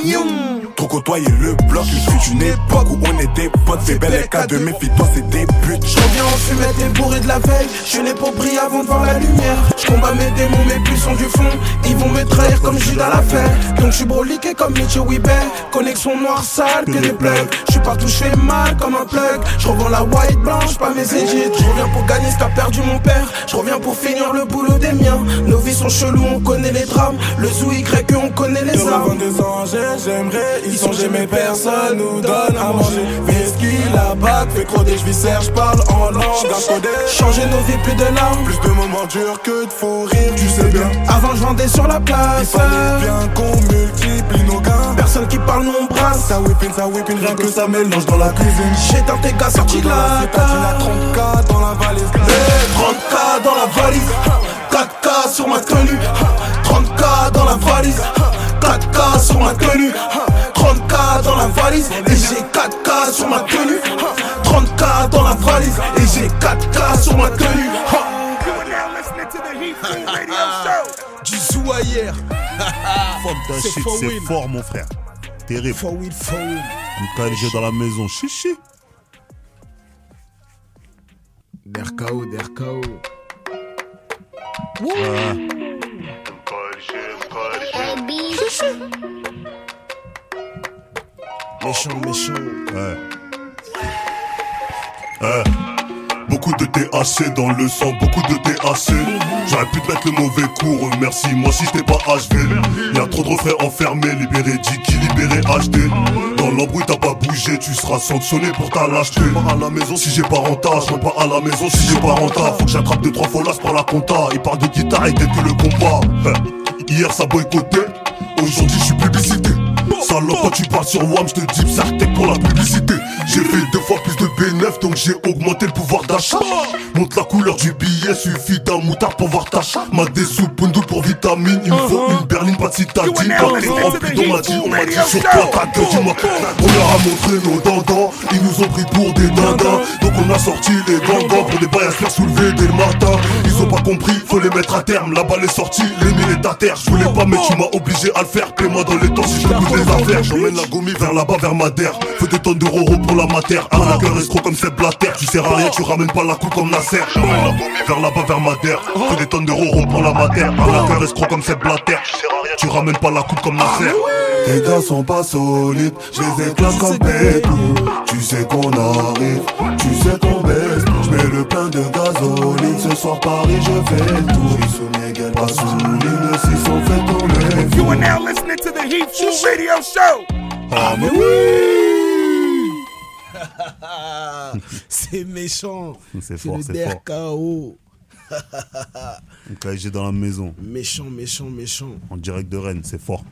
Trop côtoyer le bloc, je suis d'une époque où on était potes. C'est bel et cas de méfie-toi, c'est des buts. Je reviens en fumette et bourré de la veille. Je suis né pour briller avant de voir la lumière. Je combats mes démons, mes puces sont du fond. Ils vont me trahir comme Judas l'a fait. Donc je suis broliqué comme Nietzsche Weber. Connexion noire sale que des plugs. Je suis partout, je fais mal comme un plug. Je revends la white blanche, pas mes édits. Je reviens pour gagner ce qu'a perdu mon père. Je reviens pour finir le boulot des miens. Nos vies sont cheloues, on connaît les drames. Le zoo Y, on connaît les armes. Des angers, j'aimerais. Ils sont jamais personne nous donne à manger. Whisky, la bague, fait croder, je vis serre, je parle en langage codé. Changer nos vies, plus de larmes, plus de moments durs que de faux rires, tu sais bien. Avant je vendais sur la place, il fallait bien qu'on multiplie nos gains. Personne qui parle, non brasse. Ça whippin', ça whippin', rien que ça mélange dans la cuisine. J'ai un dégât sorti de la table. trente K dans la valise, hey, trente K dans la valise, quatre K sur ma tenue. Trente K dans la valise, quatre K sur ma tenue. trente K dans la valise, et j'ai quatre K sur ma tenue. trente K dans la valise, et j'ai quatre K sur ma tenue. Du zoo ailleurs. C'est fort, mon frère. terrible. M K L G dans la maison, chichi. Drko, Drko. Ouais. Méchant, méchant. Ouais. Ouais. Beaucoup de T H C dans le sang, beaucoup de T H C. J'aurais pu te mettre le mauvais coup, merci. Moi si j'étais pas H V. Y'a trop de refrains enfermés, libéré Diki, libéré H D. Dans l'embrouille t'as pas bougé, tu seras sanctionné pour ta lâcheté. Pas à la maison si j'ai pas rentage, rentre pas à la maison si j'ai pas rentable. Faut que j'attrape deux trois folasses par la compta. Il parle de guitare et t'es que le combat. Hier ça boycottait, aujourd'hui je suis publicité. Salope, quand tu parles sur Wam, je te dis Sartek pour la publicité. J'ai fait deux fois plus de bénéf, donc j'ai augmenté le pouvoir d'achat. Monte la couleur du billet, suffit d'un moutard pour voir ta chatte. Ma dessous, Bundu pour vitamine, il me faut une berline, pas de citadine. Quand t'es rempli, on m'a dit, on m'a dit sur toi, ta gueule, dis-moi. On leur a montré nos dandans, ils nous ont pris pour des dindins. Donc on a sorti les gangans pour des bails à se faire soulever dès le matin. Ils ont pas compris, faut les mettre à terme, la balle est sortie, l'ennemi est à terre. Je voulais pas, mais tu m'as obligé à le faire, paie-moi dans les temps si je te goûte les affaires. J'emmène la gommie vers là-bas, vers Madère, fais des tonnes de roro pour la matière. Un hacker escroc comme Seb Blatter, tu sers à rien, tu ramènes pas la coupe comme Nasser. J'emmène la gommie vers là-bas, vers Madère, fais des tonnes de roro pour la matière. Un hacker escroc comme Seb Blatter, tu sers à rien, tu ramènes pas la coupe comme Nasser. Tes gars sont pas solides, je les éclate comme Pétou. Tu sais qu'on arrive, tu sais qu'on baisse. Je mets le plein de gasoline, ce soir Paris je fais tout. Je suis sous mes gueules, pas sous l'île, s'ils sont faits tomber. You are now listening to the Heatful Radio Show. Ah mais oui. C'est méchant. C'est fort, c'est fort. C'est le D R K O. K G dans la maison. Méchant, méchant, méchant. En direct de Rennes, c'est fort.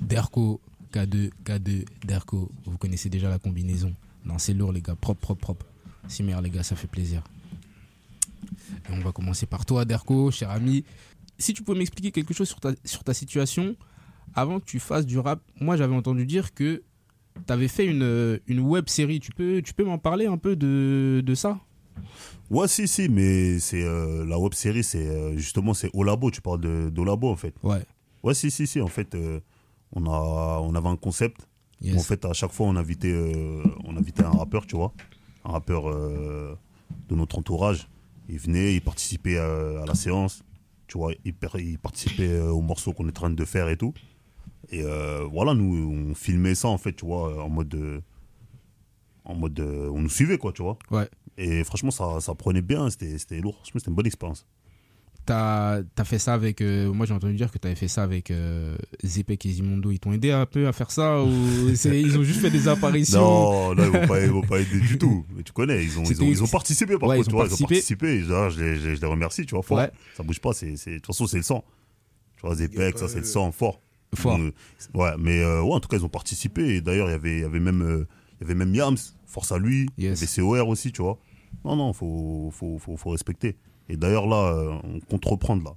Drko, K deux, K deux, Drko, vous connaissez déjà la combinaison. Non, c'est lourd les gars, propre, propre, propre. Si merde les gars, ça fait plaisir. Et on va commencer par toi Drko, cher ami. Si tu pouvais m'expliquer quelque chose sur ta, sur ta situation, avant que tu fasses du rap, moi j'avais entendu dire que t'avais fait une, une web série. Tu peux, tu peux m'en parler un peu de, de ça ? Ouais, si, si, mais c'est, euh, la web série, c'est euh, justement c'est Olabo, tu parles de, d'Olabo en fait. Ouais. Ouais, si, si, si, en fait... Euh, On, a, on avait un concept. Yes. Où en fait, à chaque fois, on invitait, euh, on invitait un rappeur, tu vois. Un rappeur euh, de notre entourage. Il venait, il participait à, à la séance. Tu vois, il, il participait aux morceaux qu'on est en train de faire et tout. Et euh, voilà, nous, on filmait ça, en fait, tu vois, en mode... De, en mode de, on nous suivait, quoi, tu vois. Ouais. Et franchement, ça, ça prenait bien, c'était, c'était lourd. Franchement, c'était une bonne expérience. T'as, t'as fait ça avec... Euh, moi, j'ai entendu dire que t'avais fait ça avec euh, Zepek et Kazimondo. Ils t'ont aidé un peu à faire ça ou c'est, ils ont juste fait des apparitions? Non, non, ils vont pas, ils vont pas aider du tout. Mais tu connais, ils ont, ils ont, ils ont participé par ouais, contre. Ils, tu vois, ils ont participé. Je, je, je, je les remercie, tu vois, fort. Ouais. Ça bouge pas, c'est, c'est, de toute façon, c'est le sang. Tu vois, Zepek, ça, c'est le sang, fort. Fort. Donc, ouais, mais euh, ouais, en tout cas, ils ont participé. Et d'ailleurs, y il avait, y, avait euh, y avait même Yams, force à lui. Yes. Il y avait C O R aussi, tu vois. Non, non, faut, faut, faut, faut respecter. Et d'ailleurs, là, on compte reprendre, là.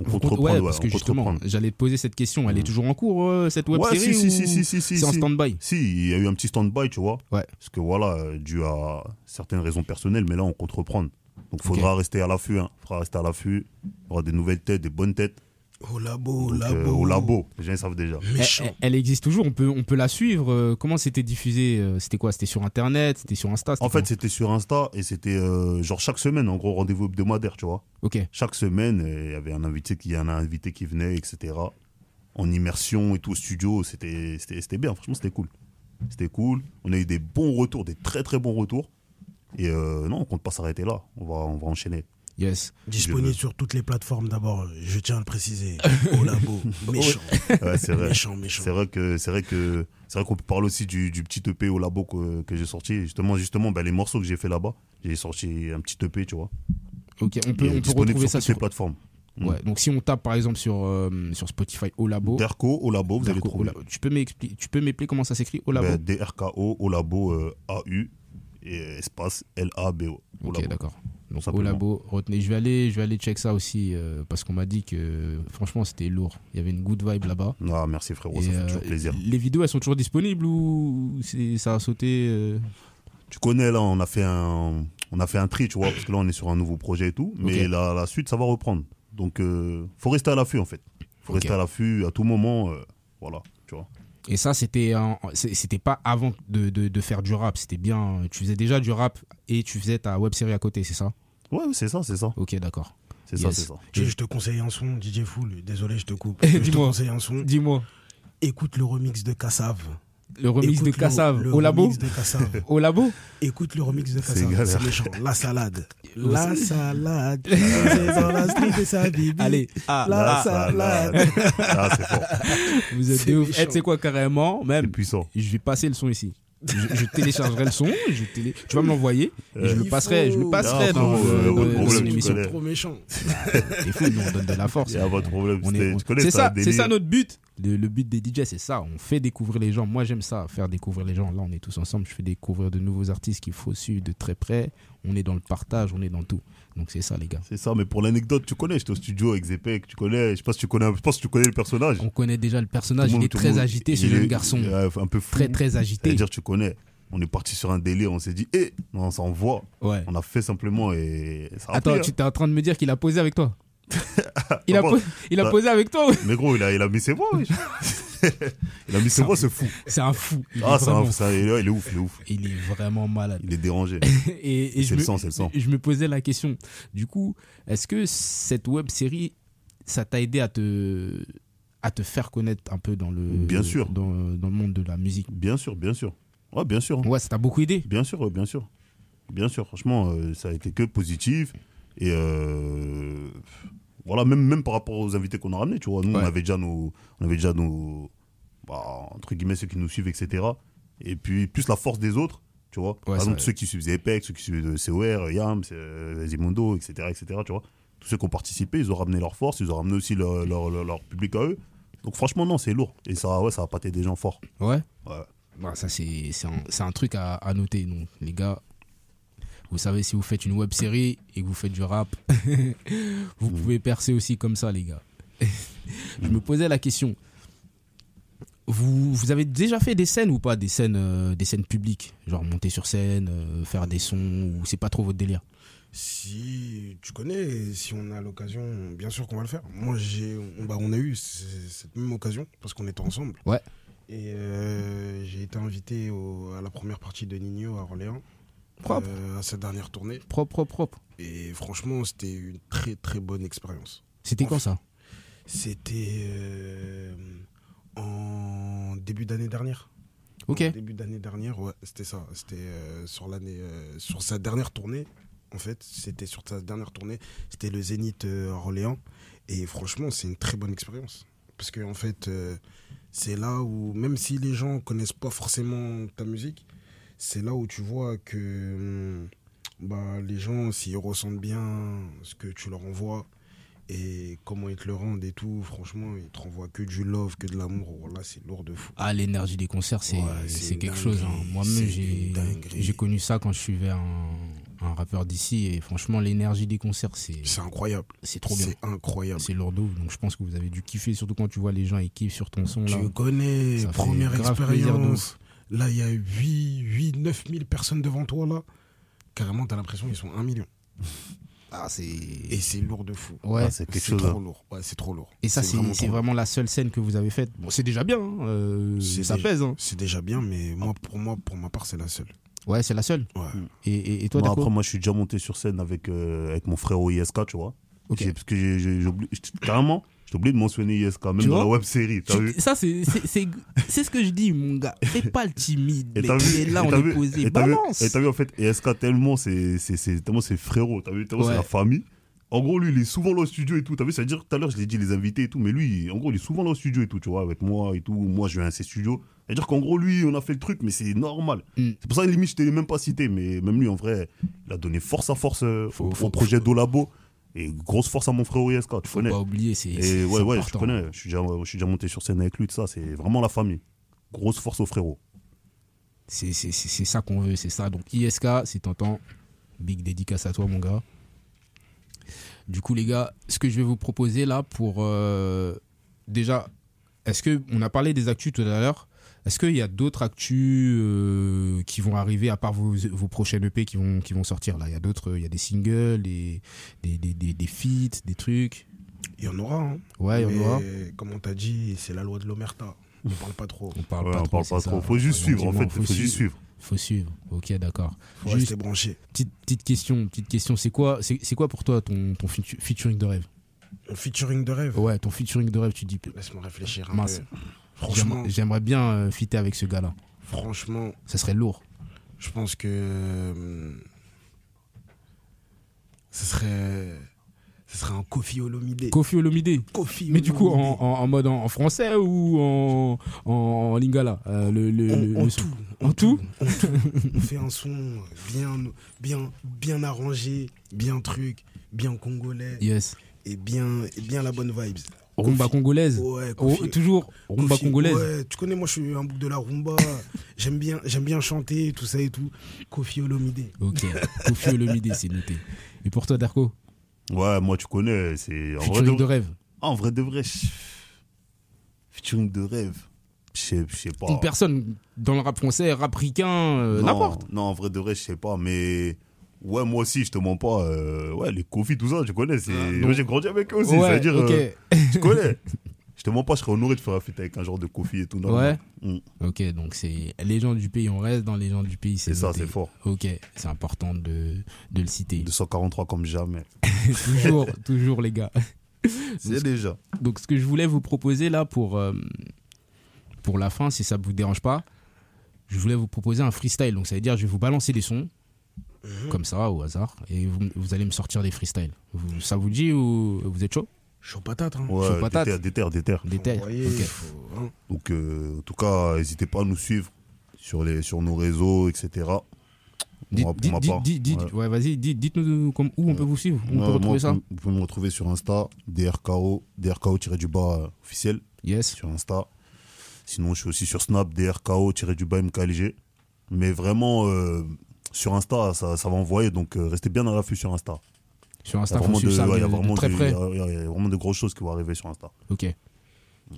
On compte reprendre, ouais, ouais, parce que justement, j'allais te poser cette question. Elle est toujours en cours, euh, cette web ouais, série si, ou... si, si, si, si, c'est en si. Stand-by. Si, il y a eu un petit stand-by, tu vois. Ouais. Parce que voilà, dû à certaines raisons personnelles, mais là, on compte reprendre. Donc, il faudra okay. rester à l'affût. Il hein. faudra rester à l'affût. Il y aura des nouvelles têtes, des bonnes têtes. Au labo, au labo. Euh, au labo, les gens ils savent déjà. Elle, elle existe toujours, on peut, on peut la suivre. Euh, comment c'était diffusé ? C'était quoi ? C'était sur Internet ? C'était sur Insta ? En fait, c'était sur Insta et c'était euh, genre chaque semaine, en gros, rendez-vous hebdomadaire, tu vois. Ok. Chaque semaine, il y avait un invité qui, un invité qui venait, et cetera. En immersion et tout, au studio, c'était, c'était, c'était bien, franchement, c'était cool. C'était cool. On a eu des bons retours, des très très bons retours. Et euh, non, on compte pas s'arrêter là, on va, on va enchaîner. Yes. Disponible sur toutes les plateformes d'abord, je tiens à le préciser. Au labo, méchant. Ouais, c'est vrai. Méchant, méchant. C'est vrai que, c'est vrai que, c'est vrai qu'on peut parler aussi du, du petit E P au labo que, que j'ai sorti. Justement, justement, ben, les morceaux que j'ai fait là-bas, j'ai sorti un petit E P, tu vois. Ok, on peut, on peut retrouver sur ça toutes sur les plateformes. Ouais, mmh. Donc si on tape par exemple sur, euh, sur Spotify au labo. Drko au labo, vous Drko, allez trouver. Labo. Tu peux m'expliquer, tu peux m'expliquer comment ça s'écrit au labo. Ben, D R K O au labo euh, A U et espace L A B O. Ok, labo. D'accord. Donc au labo, retenez, je vais aller, je vais aller check ça aussi euh, parce qu'on m'a dit que euh, franchement c'était lourd. Il y avait une good vibe là-bas. Ah merci frérot, et ça fait euh, toujours plaisir. Les vidéos elles sont toujours disponibles ou c'est, ça a sauté euh... Tu connais là, on a fait un, on a fait un tri, tu vois, parce que là on est sur un nouveau projet et tout, mais okay. la, la suite ça va reprendre. Donc euh, faut rester à l'affût en fait. Faut okay. rester à l'affût à tout moment, euh, voilà, tu vois. Et ça, c'était, un, c'était pas avant de, de, de faire du rap. C'était bien. Tu faisais déjà du rap et tu faisais ta web série à côté, c'est ça? Ouais, c'est ça, c'est ça. Ok, d'accord. C'est yes. ça, c'est ça. Je, je te conseille un son, D J Heatful. Désolé, je te coupe. Je te conseille un son. Dis-moi. Écoute le remix de Kassav. Le remix Écoute de Kassav au labo. Au labo. Écoute le remix de Kassav. C'est méchant. La salade. La salade. Allez. Ah, la, la salade. salade. Ah, c'est fort. Vous êtes des ouf. Tu sais quoi, carrément, même. C'est puissant. Je vais passer le son ici. Je, je téléchargerai le son, je télé... tu vas me l'envoyer et je le passerai, je le passerai dans une émission. C'est trop méchant. C'est fou, on donne de la force. Il n'y a pas de problème. On est, on... Connais, c'est ça, c'est ça notre but. Le, le but des D J, c'est ça. On fait découvrir les gens. Moi, j'aime ça, faire découvrir les gens. Là, on est tous ensemble. Je fais découvrir de nouveaux artistes qu'il faut suivre de très près. On est dans le partage, on est dans tout. Donc c'est ça, les gars. C'est ça, mais pour l'anecdote, tu connais, j'étais au studio avec Zepek, tu connais, je sais pas si tu connais, je pense que tu connais le personnage. On connaît déjà le personnage, monde, il est très monde, agité, ce jeune garçon. Un peu fou. Très, très agité. C'est-à-dire, tu connais. On est parti sur un délire, on s'est dit, hé, eh, on s'envoie. Ouais. On a fait simplement et ça a Attends, pris, tu hein. t'es en train de me dire qu'il a posé avec toi? Il, a, po- il a, a posé avec toi? Mais gros, il a, il a mis ses voix. Oui. Il a mis ses voix, c'est fou. C'est un fou. Il ah, est c'est un fou. Ça, il, est, il est ouf, il est ouf. Il est vraiment malade. Il est dérangé. et, et c'est, le me, sang, c'est le sang. Je me posais la question. Du coup, est-ce que cette web série, ça t'a aidé à te, à te faire connaître un peu dans le, bien sûr. Dans, dans le monde de la musique? Bien sûr, bien sûr. Ouais, bien sûr. Ouais, ça t'a beaucoup aidé? Bien sûr, bien sûr. Bien sûr, franchement, euh, ça a été que positif. Et euh, voilà, même, même par rapport aux invités qu'on a ramenés, tu vois, nous, ouais. on avait déjà nos, on avait déjà nos bah, entre guillemets, ceux qui nous suivent, et cetera. Et puis, plus la force des autres, tu vois. Ouais, par exemple, ceux qui suivent Zepek, ceux qui suivent C O R, Yams, Kazimondo, et cetera, et cetera, tu vois. Tous ceux qui ont participé, ils ont ramené leur force, ils ont ramené aussi leur, leur, leur, leur public à eux. Donc, franchement, non, c'est lourd. Et ça, ouais, ça a pâté des gens forts. Ouais. Ouais. Bah, ça, c'est, c'est, un, c'est un truc à, à noter. Donc, les gars. Vous savez, si vous faites une web série et que vous faites du rap, vous pouvez percer aussi comme ça, les gars. Je me posais la question. Vous, vous avez déjà fait des scènes ou pas? Des scènes, euh, des scènes publiques? Genre monter sur scène, euh, faire des sons, ou c'est pas trop votre délire? Si tu connais, si on a l'occasion, bien sûr qu'on va le faire. Moi, j'ai, on, bah, on a eu cette même occasion parce qu'on était ensemble. Ouais. Et euh, j'ai été invité au, à la première partie de Nigno à Orléans. Propre. Euh, à cette dernière tournée. Propre, propre, propre. Et franchement, c'était une très, très bonne expérience. C'était quand ça ? C'était euh, en début d'année dernière. Ok. En début d'année dernière, ouais, c'était ça. C'était euh, sur l'année, euh, sur sa dernière tournée. En fait, c'était sur sa dernière tournée. C'était le Zénith euh, Orléans. Et franchement, c'est une très bonne expérience. Parce que en fait, euh, c'est là où, même si les gens connaissent pas forcément ta musique, c'est là où tu vois que bah, les gens, s'ils ressentent bien ce que tu leur envoies et comment ils te le rendent et tout, franchement, ils te renvoient que du love, que de l'amour. Voilà, c'est lourd de fou. Ah, l'énergie des concerts, c'est, ouais, c'est, c'est quelque chose. Hein. Moi-même, j'ai, j'ai connu ça quand je suivais un, un rappeur d'ici. Et franchement, l'énergie des concerts, c'est... C'est incroyable. C'est trop bien. C'est incroyable. C'est lourd de ouf. Donc, je pense que vous avez dû kiffer, surtout quand tu vois les gens, ils kiffent sur ton son. Tu là. connais, ça première expérience. Là, il y a huit, neuf mille personnes devant toi, là. Carrément, t'as l'impression qu'ils sont un million. Ah, c'est... Et c'est lourd de fou. Ouais, ah, c'est quelque c'est chose. Trop lourd. Ouais, c'est trop lourd. Et ça, c'est, c'est, vraiment, c'est vraiment la seule scène que vous avez faite. Bon, c'est déjà bien. Hein. Euh, c'est ça déjà, pèse. Hein. C'est déjà bien, mais moi, pour moi, pour ma part, c'est la seule. Ouais, c'est la seule. Ouais. Et, et, et toi, d'accord. Après, moi, je suis déjà monté sur scène avec, euh, avec mon frère au I S K, tu vois. Okay. J'ai, parce que j'ai, j'ai, j'ai oublié, carrément... J'ai oublié de mentionner I S K, même tu dans la web série. T'as tu, vu ça, c'est, c'est, c'est, c'est ce que je dis, mon gars. Fais pas le timide. Et t'as vu, là, et on t'as est vu, posé. Et t'as Balance. Vu, et t'as vu, en fait, I S K, tellement c'est, c'est, c'est, tellement c'est frérot. T'as vu, tellement ouais. c'est la famille. En gros, lui, il est souvent là au studio et tout. T'as vu, c'est-à-dire, tout à l'heure, je l'ai dit, les invités et tout. Mais lui, en gros, il est souvent là au studio et tout, tu vois, avec moi et tout. Moi, je viens à ses studios. C'est-à-dire qu'en gros, lui, on a fait le truc, mais c'est normal. Mm. C'est pour ça, limite, je t'ai même pas cité. Mais même lui, en vrai, il a donné force à force euh, faut, au, faut, au projet faut, d'Olabo. Et grosse force à mon frère I S K, tu Faut connais. Faut pas oublier, c'est, et c'est, ouais, c'est ouais, important. Je connais, je suis, déjà, je suis déjà monté sur scène avec lui, tout ça, c'est vraiment la famille. Grosse force aux frérots. C'est, c'est, c'est, c'est ça qu'on veut, c'est ça. Donc I S K, si t'entends, big dédicace à toi, mon gars. Du coup, les gars, ce que je vais vous proposer là pour... Euh, déjà, est-ce que on a parlé des actus tout à l'heure? Est-ce qu'il y a d'autres actus euh, qui vont arriver, à part vos, vos prochaines E P qui vont, qui vont sortir là? Il y a d'autres, il y a des singles, des, des, des, des, des feats, des trucs. Il y en aura. Hein. Ouais, il y en aura. Comme on t'a dit, c'est la loi de l'omerta. On parle pas trop. On parle ouais, pas on trop. Parle pas trop. Faut juste suivre. En fait, faut, faut juste suivre. suivre. Faut suivre. Ok, d'accord. Faut juste branché. Petite petite question, petite question. C'est quoi, c'est, c'est quoi pour toi ton ton featuring de rêve? Ton featuring de rêve. Ouais, ton featuring de rêve. Tu dis. Laisse-moi réfléchir un Mince. peu. Franchement, j'aimerais, j'aimerais bien euh, fitter avec ce gars-là. Franchement, ça serait lourd. Je pense que euh, ce serait. Ce serait un Koffi Olomidé. Koffi Olomidé. Koffi Olomidé. Mais du coup, en, en, en mode en, en français ou en, en, en lingala euh, le, le, on, le, en, le tout, en, en tout. En tout. On fait un son bien, bien, bien arrangé, bien truc, bien congolais. Yes. Et bien, et bien la bonne vibes. Rumba Koffi. Congolaise. Ouais, oh, toujours. Rumba Koffi, congolaise. Ouais, tu connais, moi je suis un bouc de la rumba. j'aime bien, j'aime bien chanter, tout ça et tout. Koffi Olomidé. Ok. Koffi Olomidé, c'est noté. Et pour toi, Drko? Ouais, moi tu connais, c'est en featuring vrai de, de rêve. En vrai de vrai, featuring de rêve, je sais, je sais pas. Une personne dans le rap français, rap ricain, euh, n'importe. Non, en vrai de vrai, je sais pas, mais ouais, moi aussi, je te mens pas. Euh, ouais, les Koffi, tout ça, je connais. C'est... Ah, j'ai grandi avec eux aussi, ouais, c'est-à-dire, okay. euh, je connais. Je te mens pas, je serais honoré de faire un feat avec un genre de Koffi et tout. Non, ouais. Non. Mmh. Ok, donc c'est les gens du pays, on reste dans les gens du pays. C'est, c'est ça, c'est fort. Ok, c'est important de, de le citer. deux cent quarante-trois comme jamais. toujours, toujours les gars. C'est donc, déjà. Donc ce que je voulais vous proposer là pour, euh, pour la fin, si ça ne vous dérange pas, je voulais vous proposer un freestyle. Donc ça veut dire je vais vous balancer des sons, mmh. comme ça au hasard, et vous, vous allez me sortir des freestyles. Vous, ça vous dit ou vous êtes chaud? Chaud patate, hein. Ouais, chaud patate. Des terres, des terres. Des terres. Okay. Donc, euh, en tout cas, n'hésitez pas à nous suivre sur, les, sur nos réseaux, et cetera. Dites, moi, dites, dites, dites, dites, ouais. Ouais, vas-y, dites, dites-nous comme, où on peut vous suivre, où ouais, on peut retrouver moi, ça. Vous pouvez me retrouver sur Insta, D R K O, D R K O-du-bas euh, officiel. Yes. Sur Insta. Sinon, je suis aussi sur Snap, D R K O-du-bas M K L G. Mais vraiment, euh, sur Insta, ça, ça va envoyer, donc euh, restez bien à l'affût sur Insta. Sur Insta, il y a vraiment de grosses choses qui vont arriver sur Insta. Ok.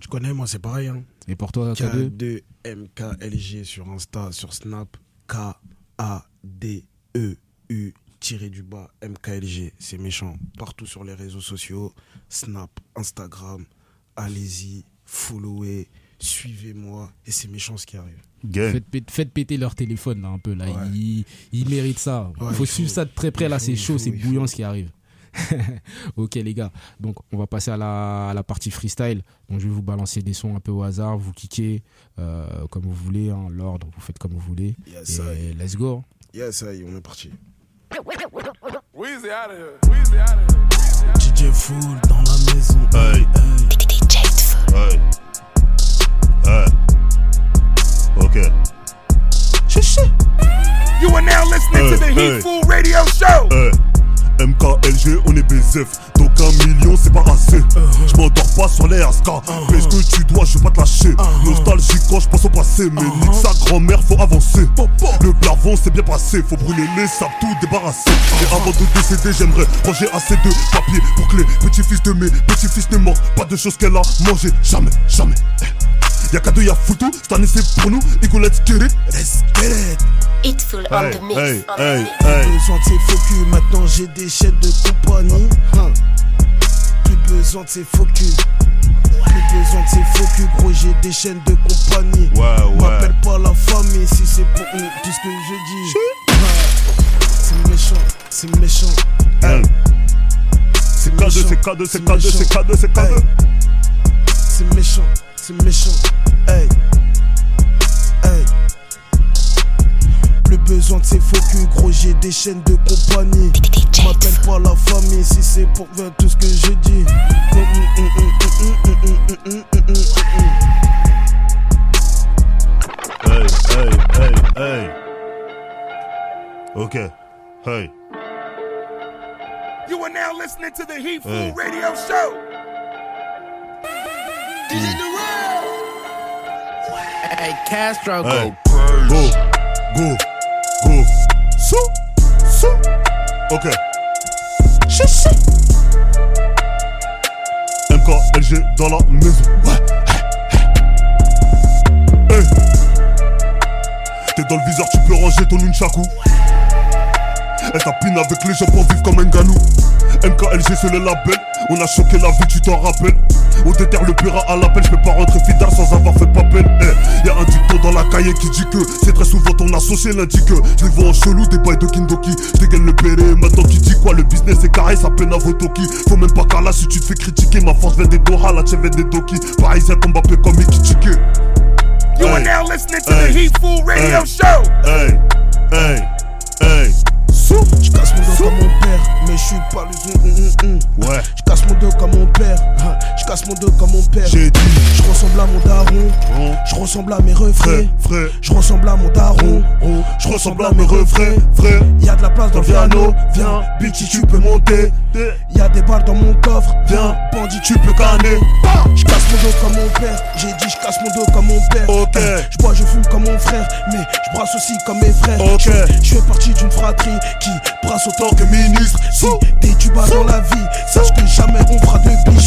Tu connais, moi, c'est pareil. Hein. Et pour toi, K deux K deux, M K L G sur Insta, sur Snap, K A D E U tiré du bas, M K L G, c'est méchant. Partout sur les réseaux sociaux, Snap, Instagram, allez-y, followez, suivez-moi et c'est méchant ce qui arrive. Faites, faites péter leur téléphone là, un peu là, ouais. ils, ils méritent ça. Ouais, faut il faut suivre ça de très près là, faut, c'est chaud, faut, c'est bouillant ce qui arrive. Ok les gars, donc on va passer à la, à la partie freestyle. Donc je vais vous balancer des sons un peu au hasard, vous kickez euh, comme vous voulez, hein, l'ordre, vous faites comme vous voulez. Yes, et let's go. Yes, aïe, on est parti. D J Heatful dans la maison. Hey, hey. Hey. Hey. Okay. You are now listening hey, to the hey. Heatful Radio Show. Hey. M K L G, on est B Z F, donc un million c'est pas assez. uh-huh. Je m'endors pas sur les I S K, uh-huh. pêche que tu dois, je vais pas te lâcher. uh-huh. Nostalgique quand je pense au passé, mais uh-huh. nique sa grand-mère, faut avancer. uh-huh. Le plafond c'est bien passé, faut brûler les sables, tout débarrasser. uh-huh. Et avant de décéder, j'aimerais ranger assez de papier pour que les petits-fils de mes petits-fils ne manquent pas de choses qu'elle a mangé. Jamais, jamais. Y'a Kadeu, y'a Foutou, cette année c'est pour nous. Hugo, let's get it, let's get it. Heatful on the mix. Hey, hey, hey. Besoin de ces faux culs, maintenant j'ai des chefs de compagnie. hein. Plus besoin de ces faux culs. Plus besoin de ces faux culs, gros, j'ai des chaînes de compagnie. Ouais, ouais. M'appelle pas la famille si c'est pour nous, tout ce que je dis. ouais. C'est méchant, c'est méchant. hey. C'est K deux, c'est K deux, c'est K deux, c'est K deux, c'est K deux. C'est méchant. C'est méchant, hey, hey. Plus besoin de ces faux culs, gros, j'ai des chaînes de compagnie. M'appelle pas la famille si c'est pour faire tout ce que je dis. Hey, hey, hey, hey. Ok, hey. You are now listening to the Heatful hey. Radio Show. D J Hey, Castro, hey. Go purge. Go, go, go. Sou, sou. Ok. Shit, shit. M K L G dans la maison. Ouais. Hey. T'es dans le viseur, tu peux ranger ton nunchaku. Elle tapine avec les gens pour vivre comme un ganou. M K M K L G c'est le label. On a choqué la vie, tu t'en rappelles. On déterre le pira à l'appel. Je peux pas rentrer fidèle sans avoir fait de papel. Eh, y'a un dicton dans la cahier qui dit que c'est très souvent ton associé l'indique. Je les vois en chelou, des bails de Kindoki. Je dégaine le péré, maintenant qui dit quoi. Le business est carré, ça peine à Votoki. Faut même pas car là si tu te fais critiquer. Ma force vient des Dora, la tienne vient des Doki. Parisien comme Mbappé comme Ikichike. You hey, are now listening to hey, the Heatful Radio hey, Show. Hey, hey, hey. J'casse mon dos comme mon père, mais j'suis pas le mm, mm, mm. Ouais. J'casse mon dos comme mon père, j'casse mon dos comme mon père. J'ai dit, j'ressemble à mon daron, oh. J'ressemble à mes refrains, frère. J'ressemble à mon daron, oh. J'ressemble à, à mes refrains, frère. Y'a de la place dans le piano, viens, bitch tu peux monter. Y'a des balles dans mon coffre, viens, bandit tu peux canner. J'casse mon dos comme mon père, j'ai dit j'casse mon dos comme mon père. Ok. J'bois, je fume comme mon frère, mais j'brasse aussi comme mes frères. Ok. Je fais partie d'une fratrie qui brasse autant que ministre. Si t'es tu bats dans la vie, sache que jamais on fera de biches.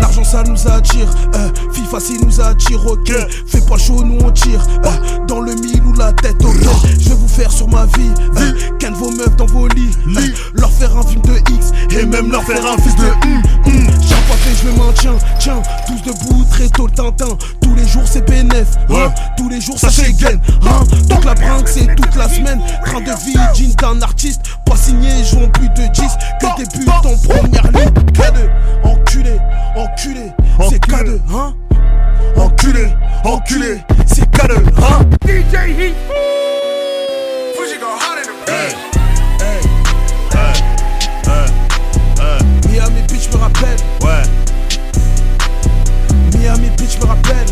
L'argent ça nous attire, euh, vie facile nous attire, ok. Fais pas chaud, nous on tire, euh, dans le mille ou la tête, ok. Je vais vous faire sur ma vie, euh, ken vos meufs dans vos lits, euh, leur faire un film de X, et même leur faire un fils de hum, hum. Chaque fois que je me maintiens, tiens, tous debout, très tôt le tintin. Tous les jours c'est bénéf, hein, tous les jours ça chez Gain, hein. Donc la brinque c'est toute la semaine, train de vie, jean d'un artiste. Pas signé, jouons plus de dix. Que début en première ligne. K deux, enculé, enculé, c'est K deux, hein. Enculé, enculé, c'est K deux, hein. D J Heat. Hey, hey, hey, hey, hey. Miami Beach me rappelle. Ouais. Miami Beach me rappelle.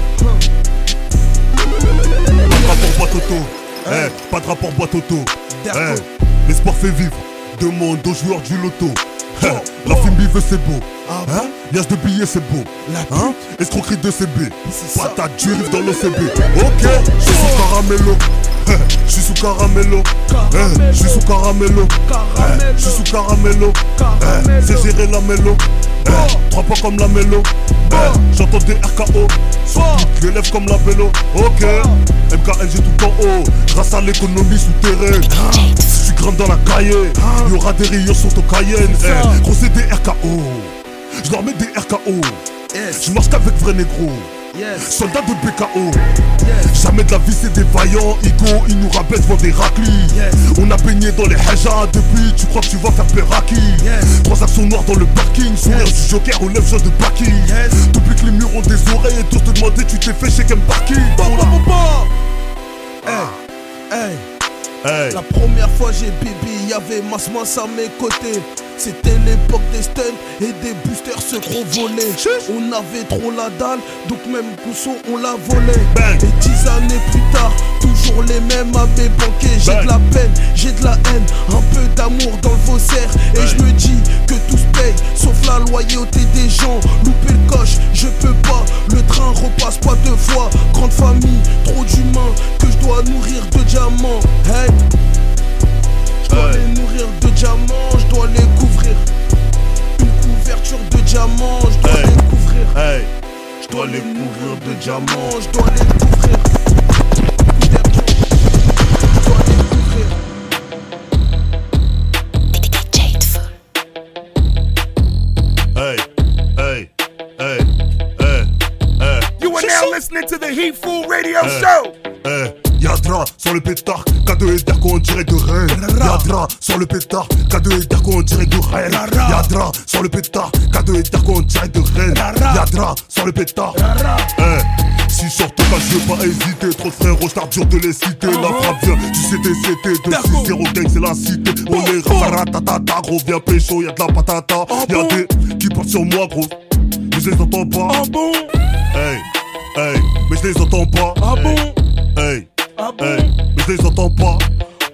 Pas de rapport boîte auto. Hey, pas de rapport boîte auto. Hey. L'espoir fait vivre, demande aux joueurs du loto. Hey, la film bive c'est beau, hein? Liage de billets c'est beau, hein? Escroquerie de C B, patate du rive dans le C B. Ok, je suis sous caramello, je suis sous caramello, je suis sous caramello, je suis sous caramello, c'est géré la mélo. Trois points comme la mélo, j'entends des R K O, je lève comme la vélo. Ok, M K L G tout en haut, grâce à l'économie souterraine. Si tu grimmes dans la cahier, y'aura des rayons sur ton Cayenne. Gros c'est des R K O, je leur mets des R K O. Je marche qu'avec vrai négro, soldat de B K O. Jamais de la vie c'est des vaillants, Igo, ils nous rabaissent devant des raclis. On a baigné dans les hajas depuis, tu crois que tu vas faire Peraki. Transactions noires dans le parking, sourire du joker aux lèvres de Baki. Depuis que les murs ont des oreilles et tous te demander tu t'es fait chez Ken Parking. La première fois j'ai bibi, y'avait Masmas à mes côtés. C'était l'époque des stuns et des boosters se gros volés. On avait trop la dalle, donc même Gousseau on l'a volé. Et dix années plus tard, toujours les mêmes à mes banquets. J'ai de la peine, j'ai de la haine, un peu d'amour dans le faussaire. Et je me dis que tout se paye, sauf la loyauté des gens. Louper le coche, je peux pas, le train repasse pas deux fois. Grande famille, trop d'humains, que je dois nourrir de diamants. Hey. Je dois les nourrir de diamants, je dois les couvrir. Une couverture de diamants, je dois hey, les couvrir. Hey, je dois les couvrir de diamants, je dois les couvrir. Je dois les couvrir. Hey, hey, hey, hey, hey. You are now listening to the Heatful Radio hey, Show. Hey. Yadra sur le pétard, K deux et Drko en direct de Rennes. Yadra sur le pétard, K deux et Drko en direct de Rennes. Yadra sur le pétard, K deux et Drko en direct de Rennes. Yadra sur le pétard. Si sur ton cas, je veux pas hésiter. Trop de frères au star dur de les citer. La frappe vient du C T C T. deux six zéro gang, c'est la cité. On est rafaratatata, gros, viens pécho, y'a de la patata. Y'a des qui partent sur moi, gros. Mais je les entends pas. Hey, hey, mais je les entends pas. Ah bon? Hey. Ah bon? Hey, mais je les entends pas.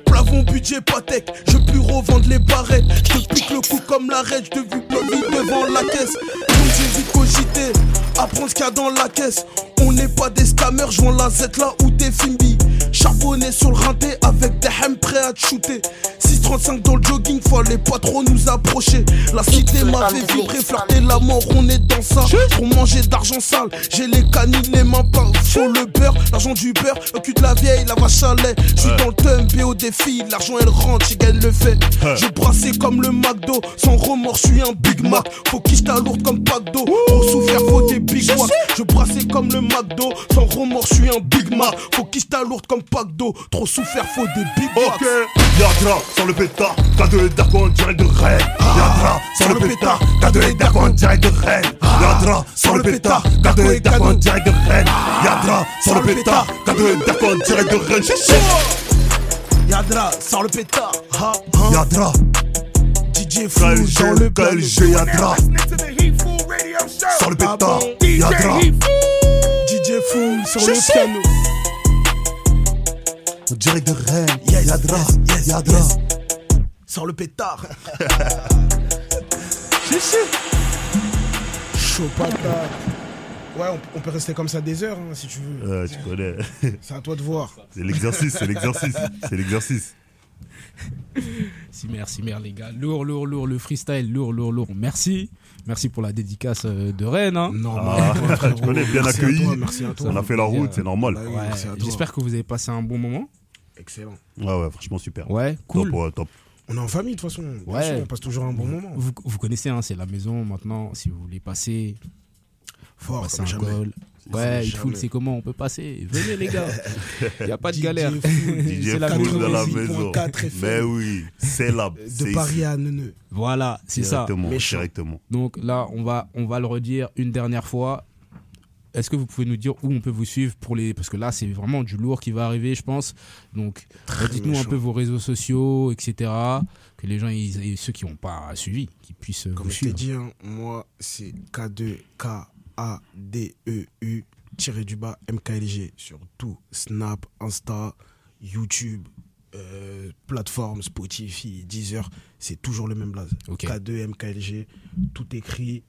Plafond budget patek, je peux plus revendre les barrettes. Je te pique le cou comme la rage, je te vu bloquer devant la caisse. Donc j'hésite cogiter, apprends ce qu'il y a dans la caisse. On n'est pas des scammers, jouons la Z là ou des Fimbi. Charbon abonnés sur le rinté avec des hems prêts à te shooter. Six trente-cinq dans le jogging, fallait pas trop nous approcher. La cité m'avait vibré, flirter la mort, on est dans ça. Pour manger d'argent sale, j'ai les canines, les mains pas. Faut le beurre, l'argent du beurre, le cul de la vieille, la vache à lait. J'suis dans le thumb, B O des filles, l'argent elle rentre, j'ai gagné le fait. J'ai brassé comme le McDo, sans remords, j'suis un Big Mac. Faut qu'il je t'alourde comme Pacdo, pour souffrir faut des Big Mac. Je brassais comme le McDo, sans remords, j'suis un Big Mac. Faut qu'il je t'alourde comme Pacdo, trop souffert faut des Big Mac. Ok, Yadra, sans le pétard, Kadeu et Drko en direct de Rennes. Yadra, sans le pétard, Kadeu et Drko en direct de Rennes. Yadra, sans le pétard, Kadeu et Drko en direct de Rennes. Yadra, sans le pétard, Kadeu et Drko en direct de Rennes. Yadra, sans le pétard, Yadra. D J Heatful dans le K L G, Yadra. Sans le pétard, Yadra. D J Heatful sur le piano. En direct de Rennes, yes, Yadra, yes, Yadra. Yes. Sans le pétard. Chichi. Chaud patate. Ouais, on, on peut rester comme ça des heures, hein, si tu veux. Euh, tu connais. C'est à toi de voir. C'est l'exercice, c'est l'exercice, c'est l'exercice. Si merde, si merde les gars. Lourd, lourd, lourd, le freestyle, lourd, lourd, lourd. Merci, merci pour la dédicace de Rennes. Hein. Non, ah, ouais, frère, je connais bien merci accueilli. À toi, merci à toi. On a fait la route, euh, c'est normal. Bah oui, ouais, j'espère que vous avez passé un bon moment. Excellent. Ouais, ouais, franchement super. Ouais, cool. Top, ouais, top. On est en famille de toute façon. Ouais. Sûr, on passe toujours un bon moment. Vous, vous connaissez, hein, c'est la maison maintenant. Si vous voulez passer, fort, passer un goal. Ouais, Heatful, c'est comment on peut passer. Venez les gars, il n'y a pas de galère. D J Heatful dans la maison. Mais oui, c'est là. De Paris à Neneu. Voilà, c'est ça. Directement. Donc là, on va, on va le redire une dernière fois. Est-ce que vous pouvez nous dire où on peut vous suivre pour les... Parce que là, c'est vraiment du lourd qui va arriver, je pense. Donc, dites-nous un peu vos réseaux sociaux, et cetera. Que les gens, ils, ceux qui n'ont pas suivi, qu'ils puissent vous suivre. Comme je t'ai dit, hein, moi, c'est K deux K. A D E U tiré du bas M K L G sur tout Snap, Insta, YouTube, euh, plateforme, Spotify, Deezer, c'est toujours le même blaze. Okay. K deux M K L G, tout écrit,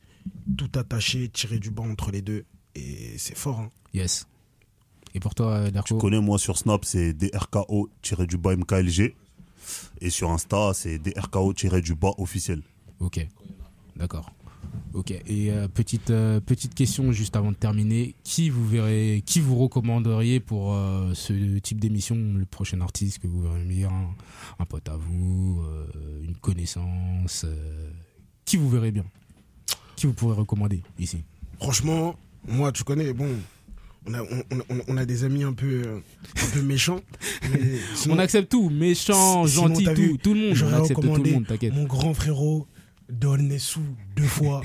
tout attaché, tiré du bas entre les deux et c'est fort. Hein. Yes. Et pour toi, Drko ? Tu connais, moi sur Snap c'est D R K O tiré du bas M K L G et sur Insta c'est D R K O tiré du bas officiel. Ok. D'accord. Ok, et euh, petite, euh, petite question juste avant de terminer. Qui vous verrez, qui vous recommanderiez pour euh, ce type d'émission, le prochain artiste que vous verrez, un, un pote à vous, euh, une connaissance euh, qui vous verrez bien? Qui vous pourrez recommander ici? Franchement, moi tu connais, bon, on a, on, on, on a des amis un peu, euh, un peu méchants. Mais sinon, on accepte tout, méchants, gentils, tout, vu, tout le monde. On accepte tout le monde, t'inquiète. Mon grand frérot. Donessou deux fois.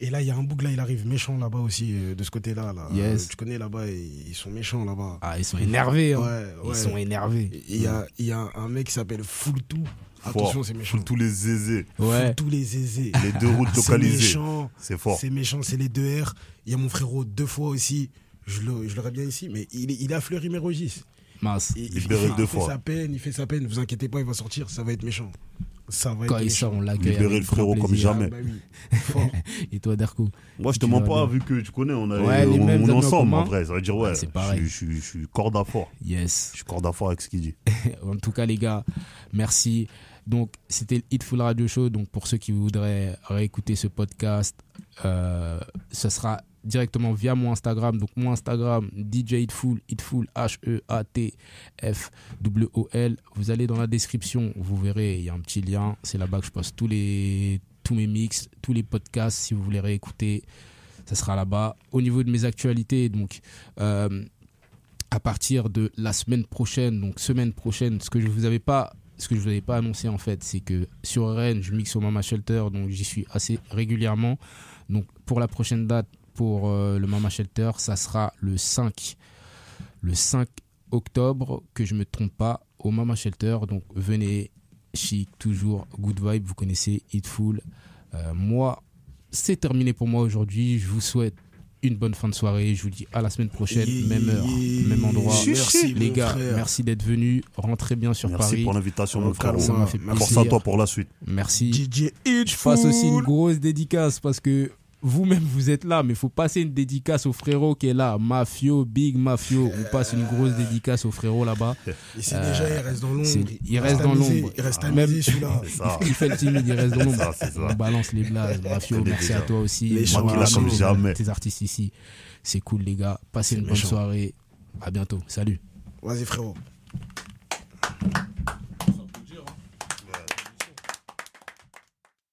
Et là, il y a un bouc là, il arrive méchant là-bas aussi, euh, de ce côté-là. Là. Yes. Euh, tu connais là-bas, ils, ils sont méchants là-bas. Ah, ils sont énervés. Hein. Ouais, ils ouais. sont énervés. Il y a, il y a un mec qui s'appelle Fultou. Attention, c'est méchant. Fultou les zézés. Ouais. Fultou les zézés. Les deux routes localisées. C'est méchant. C'est fort. C'est méchant, c'est les deux R. Il y a mon frérot deux fois aussi. Je, le, je l'aurais bien ici, mais il, il a fleuri mes registres. Mince. Il, il, il, il, il fait sa peine, il fait sa peine. Vous inquiétez pas, il va sortir, ça va être méchant. Ça va quand il sort, on l'accueille. Libérer le frérot comme jamais. Ah, bah oui. Et toi, Drko? Moi, je te mens pas, vu que tu connais, on a ouais, les, on, on ensemble en vrai. Ça veut dire, ouais, ah, je suis corde à fort. Yes. Je suis corde à fort avec ce qu'il dit. En tout cas, les gars, merci. Donc, c'était le Heatful Radio Show. Donc, pour ceux qui voudraient réécouter ce podcast, euh, ce sera directement via mon Instagram. Donc, mon Instagram, D J Heatful, Heatful, H E A T F W O L. Vous allez dans la description, vous verrez, il y a un petit lien. C'est là-bas que je poste tous, les, tous mes mix, tous les podcasts. Si vous voulez réécouter, ça sera là-bas. Au niveau de mes actualités, donc, euh, à partir de la semaine prochaine, donc semaine prochaine, ce que je ne vous avais pas... Ce que je ne vous avais pas annoncé, en fait, c'est que sur Rennes, je mixe au Mama Shelter, donc j'y suis assez régulièrement. Donc, pour la prochaine date, pour euh, le Mama Shelter, ça sera le cinq, le cinq octobre, que je ne me trompe pas, au Mama Shelter. Donc, venez, chic, toujours, good vibe, vous connaissez, Heatful. Euh, moi, c'est terminé pour moi aujourd'hui. Je vous souhaite une bonne fin de soirée. Je vous dis à la semaine prochaine, yeah, même heure, yeah, même endroit. Merci, les gars, frère. Merci d'être venus. Rentrez bien sur merci Paris. Merci pour l'invitation, mon frère. Ça m'a fait plaisir. Force à toi pour la suite. Merci. D J Heatful. Je fasse aussi une grosse dédicace parce que vous-même, vous êtes là, mais il faut passer une dédicace au frérot qui est là. Mafio, Big Mafio. On passe une grosse dédicace au frérot là-bas. Et c'est euh, déjà, il reste dans l'ombre. Il, il reste dans amusé, l'ombre. Il reste ah, amusé, celui-là. Il fait le timide, il reste dans l'ombre. Ça, ça. On balance les blagues. Mafio, merci à toi aussi. Les gens qui la chantent jamais. Tes artistes ici. C'est cool, les gars. Passez c'est une méchant. Bonne soirée. À bientôt. Salut. Vas-y, frérot.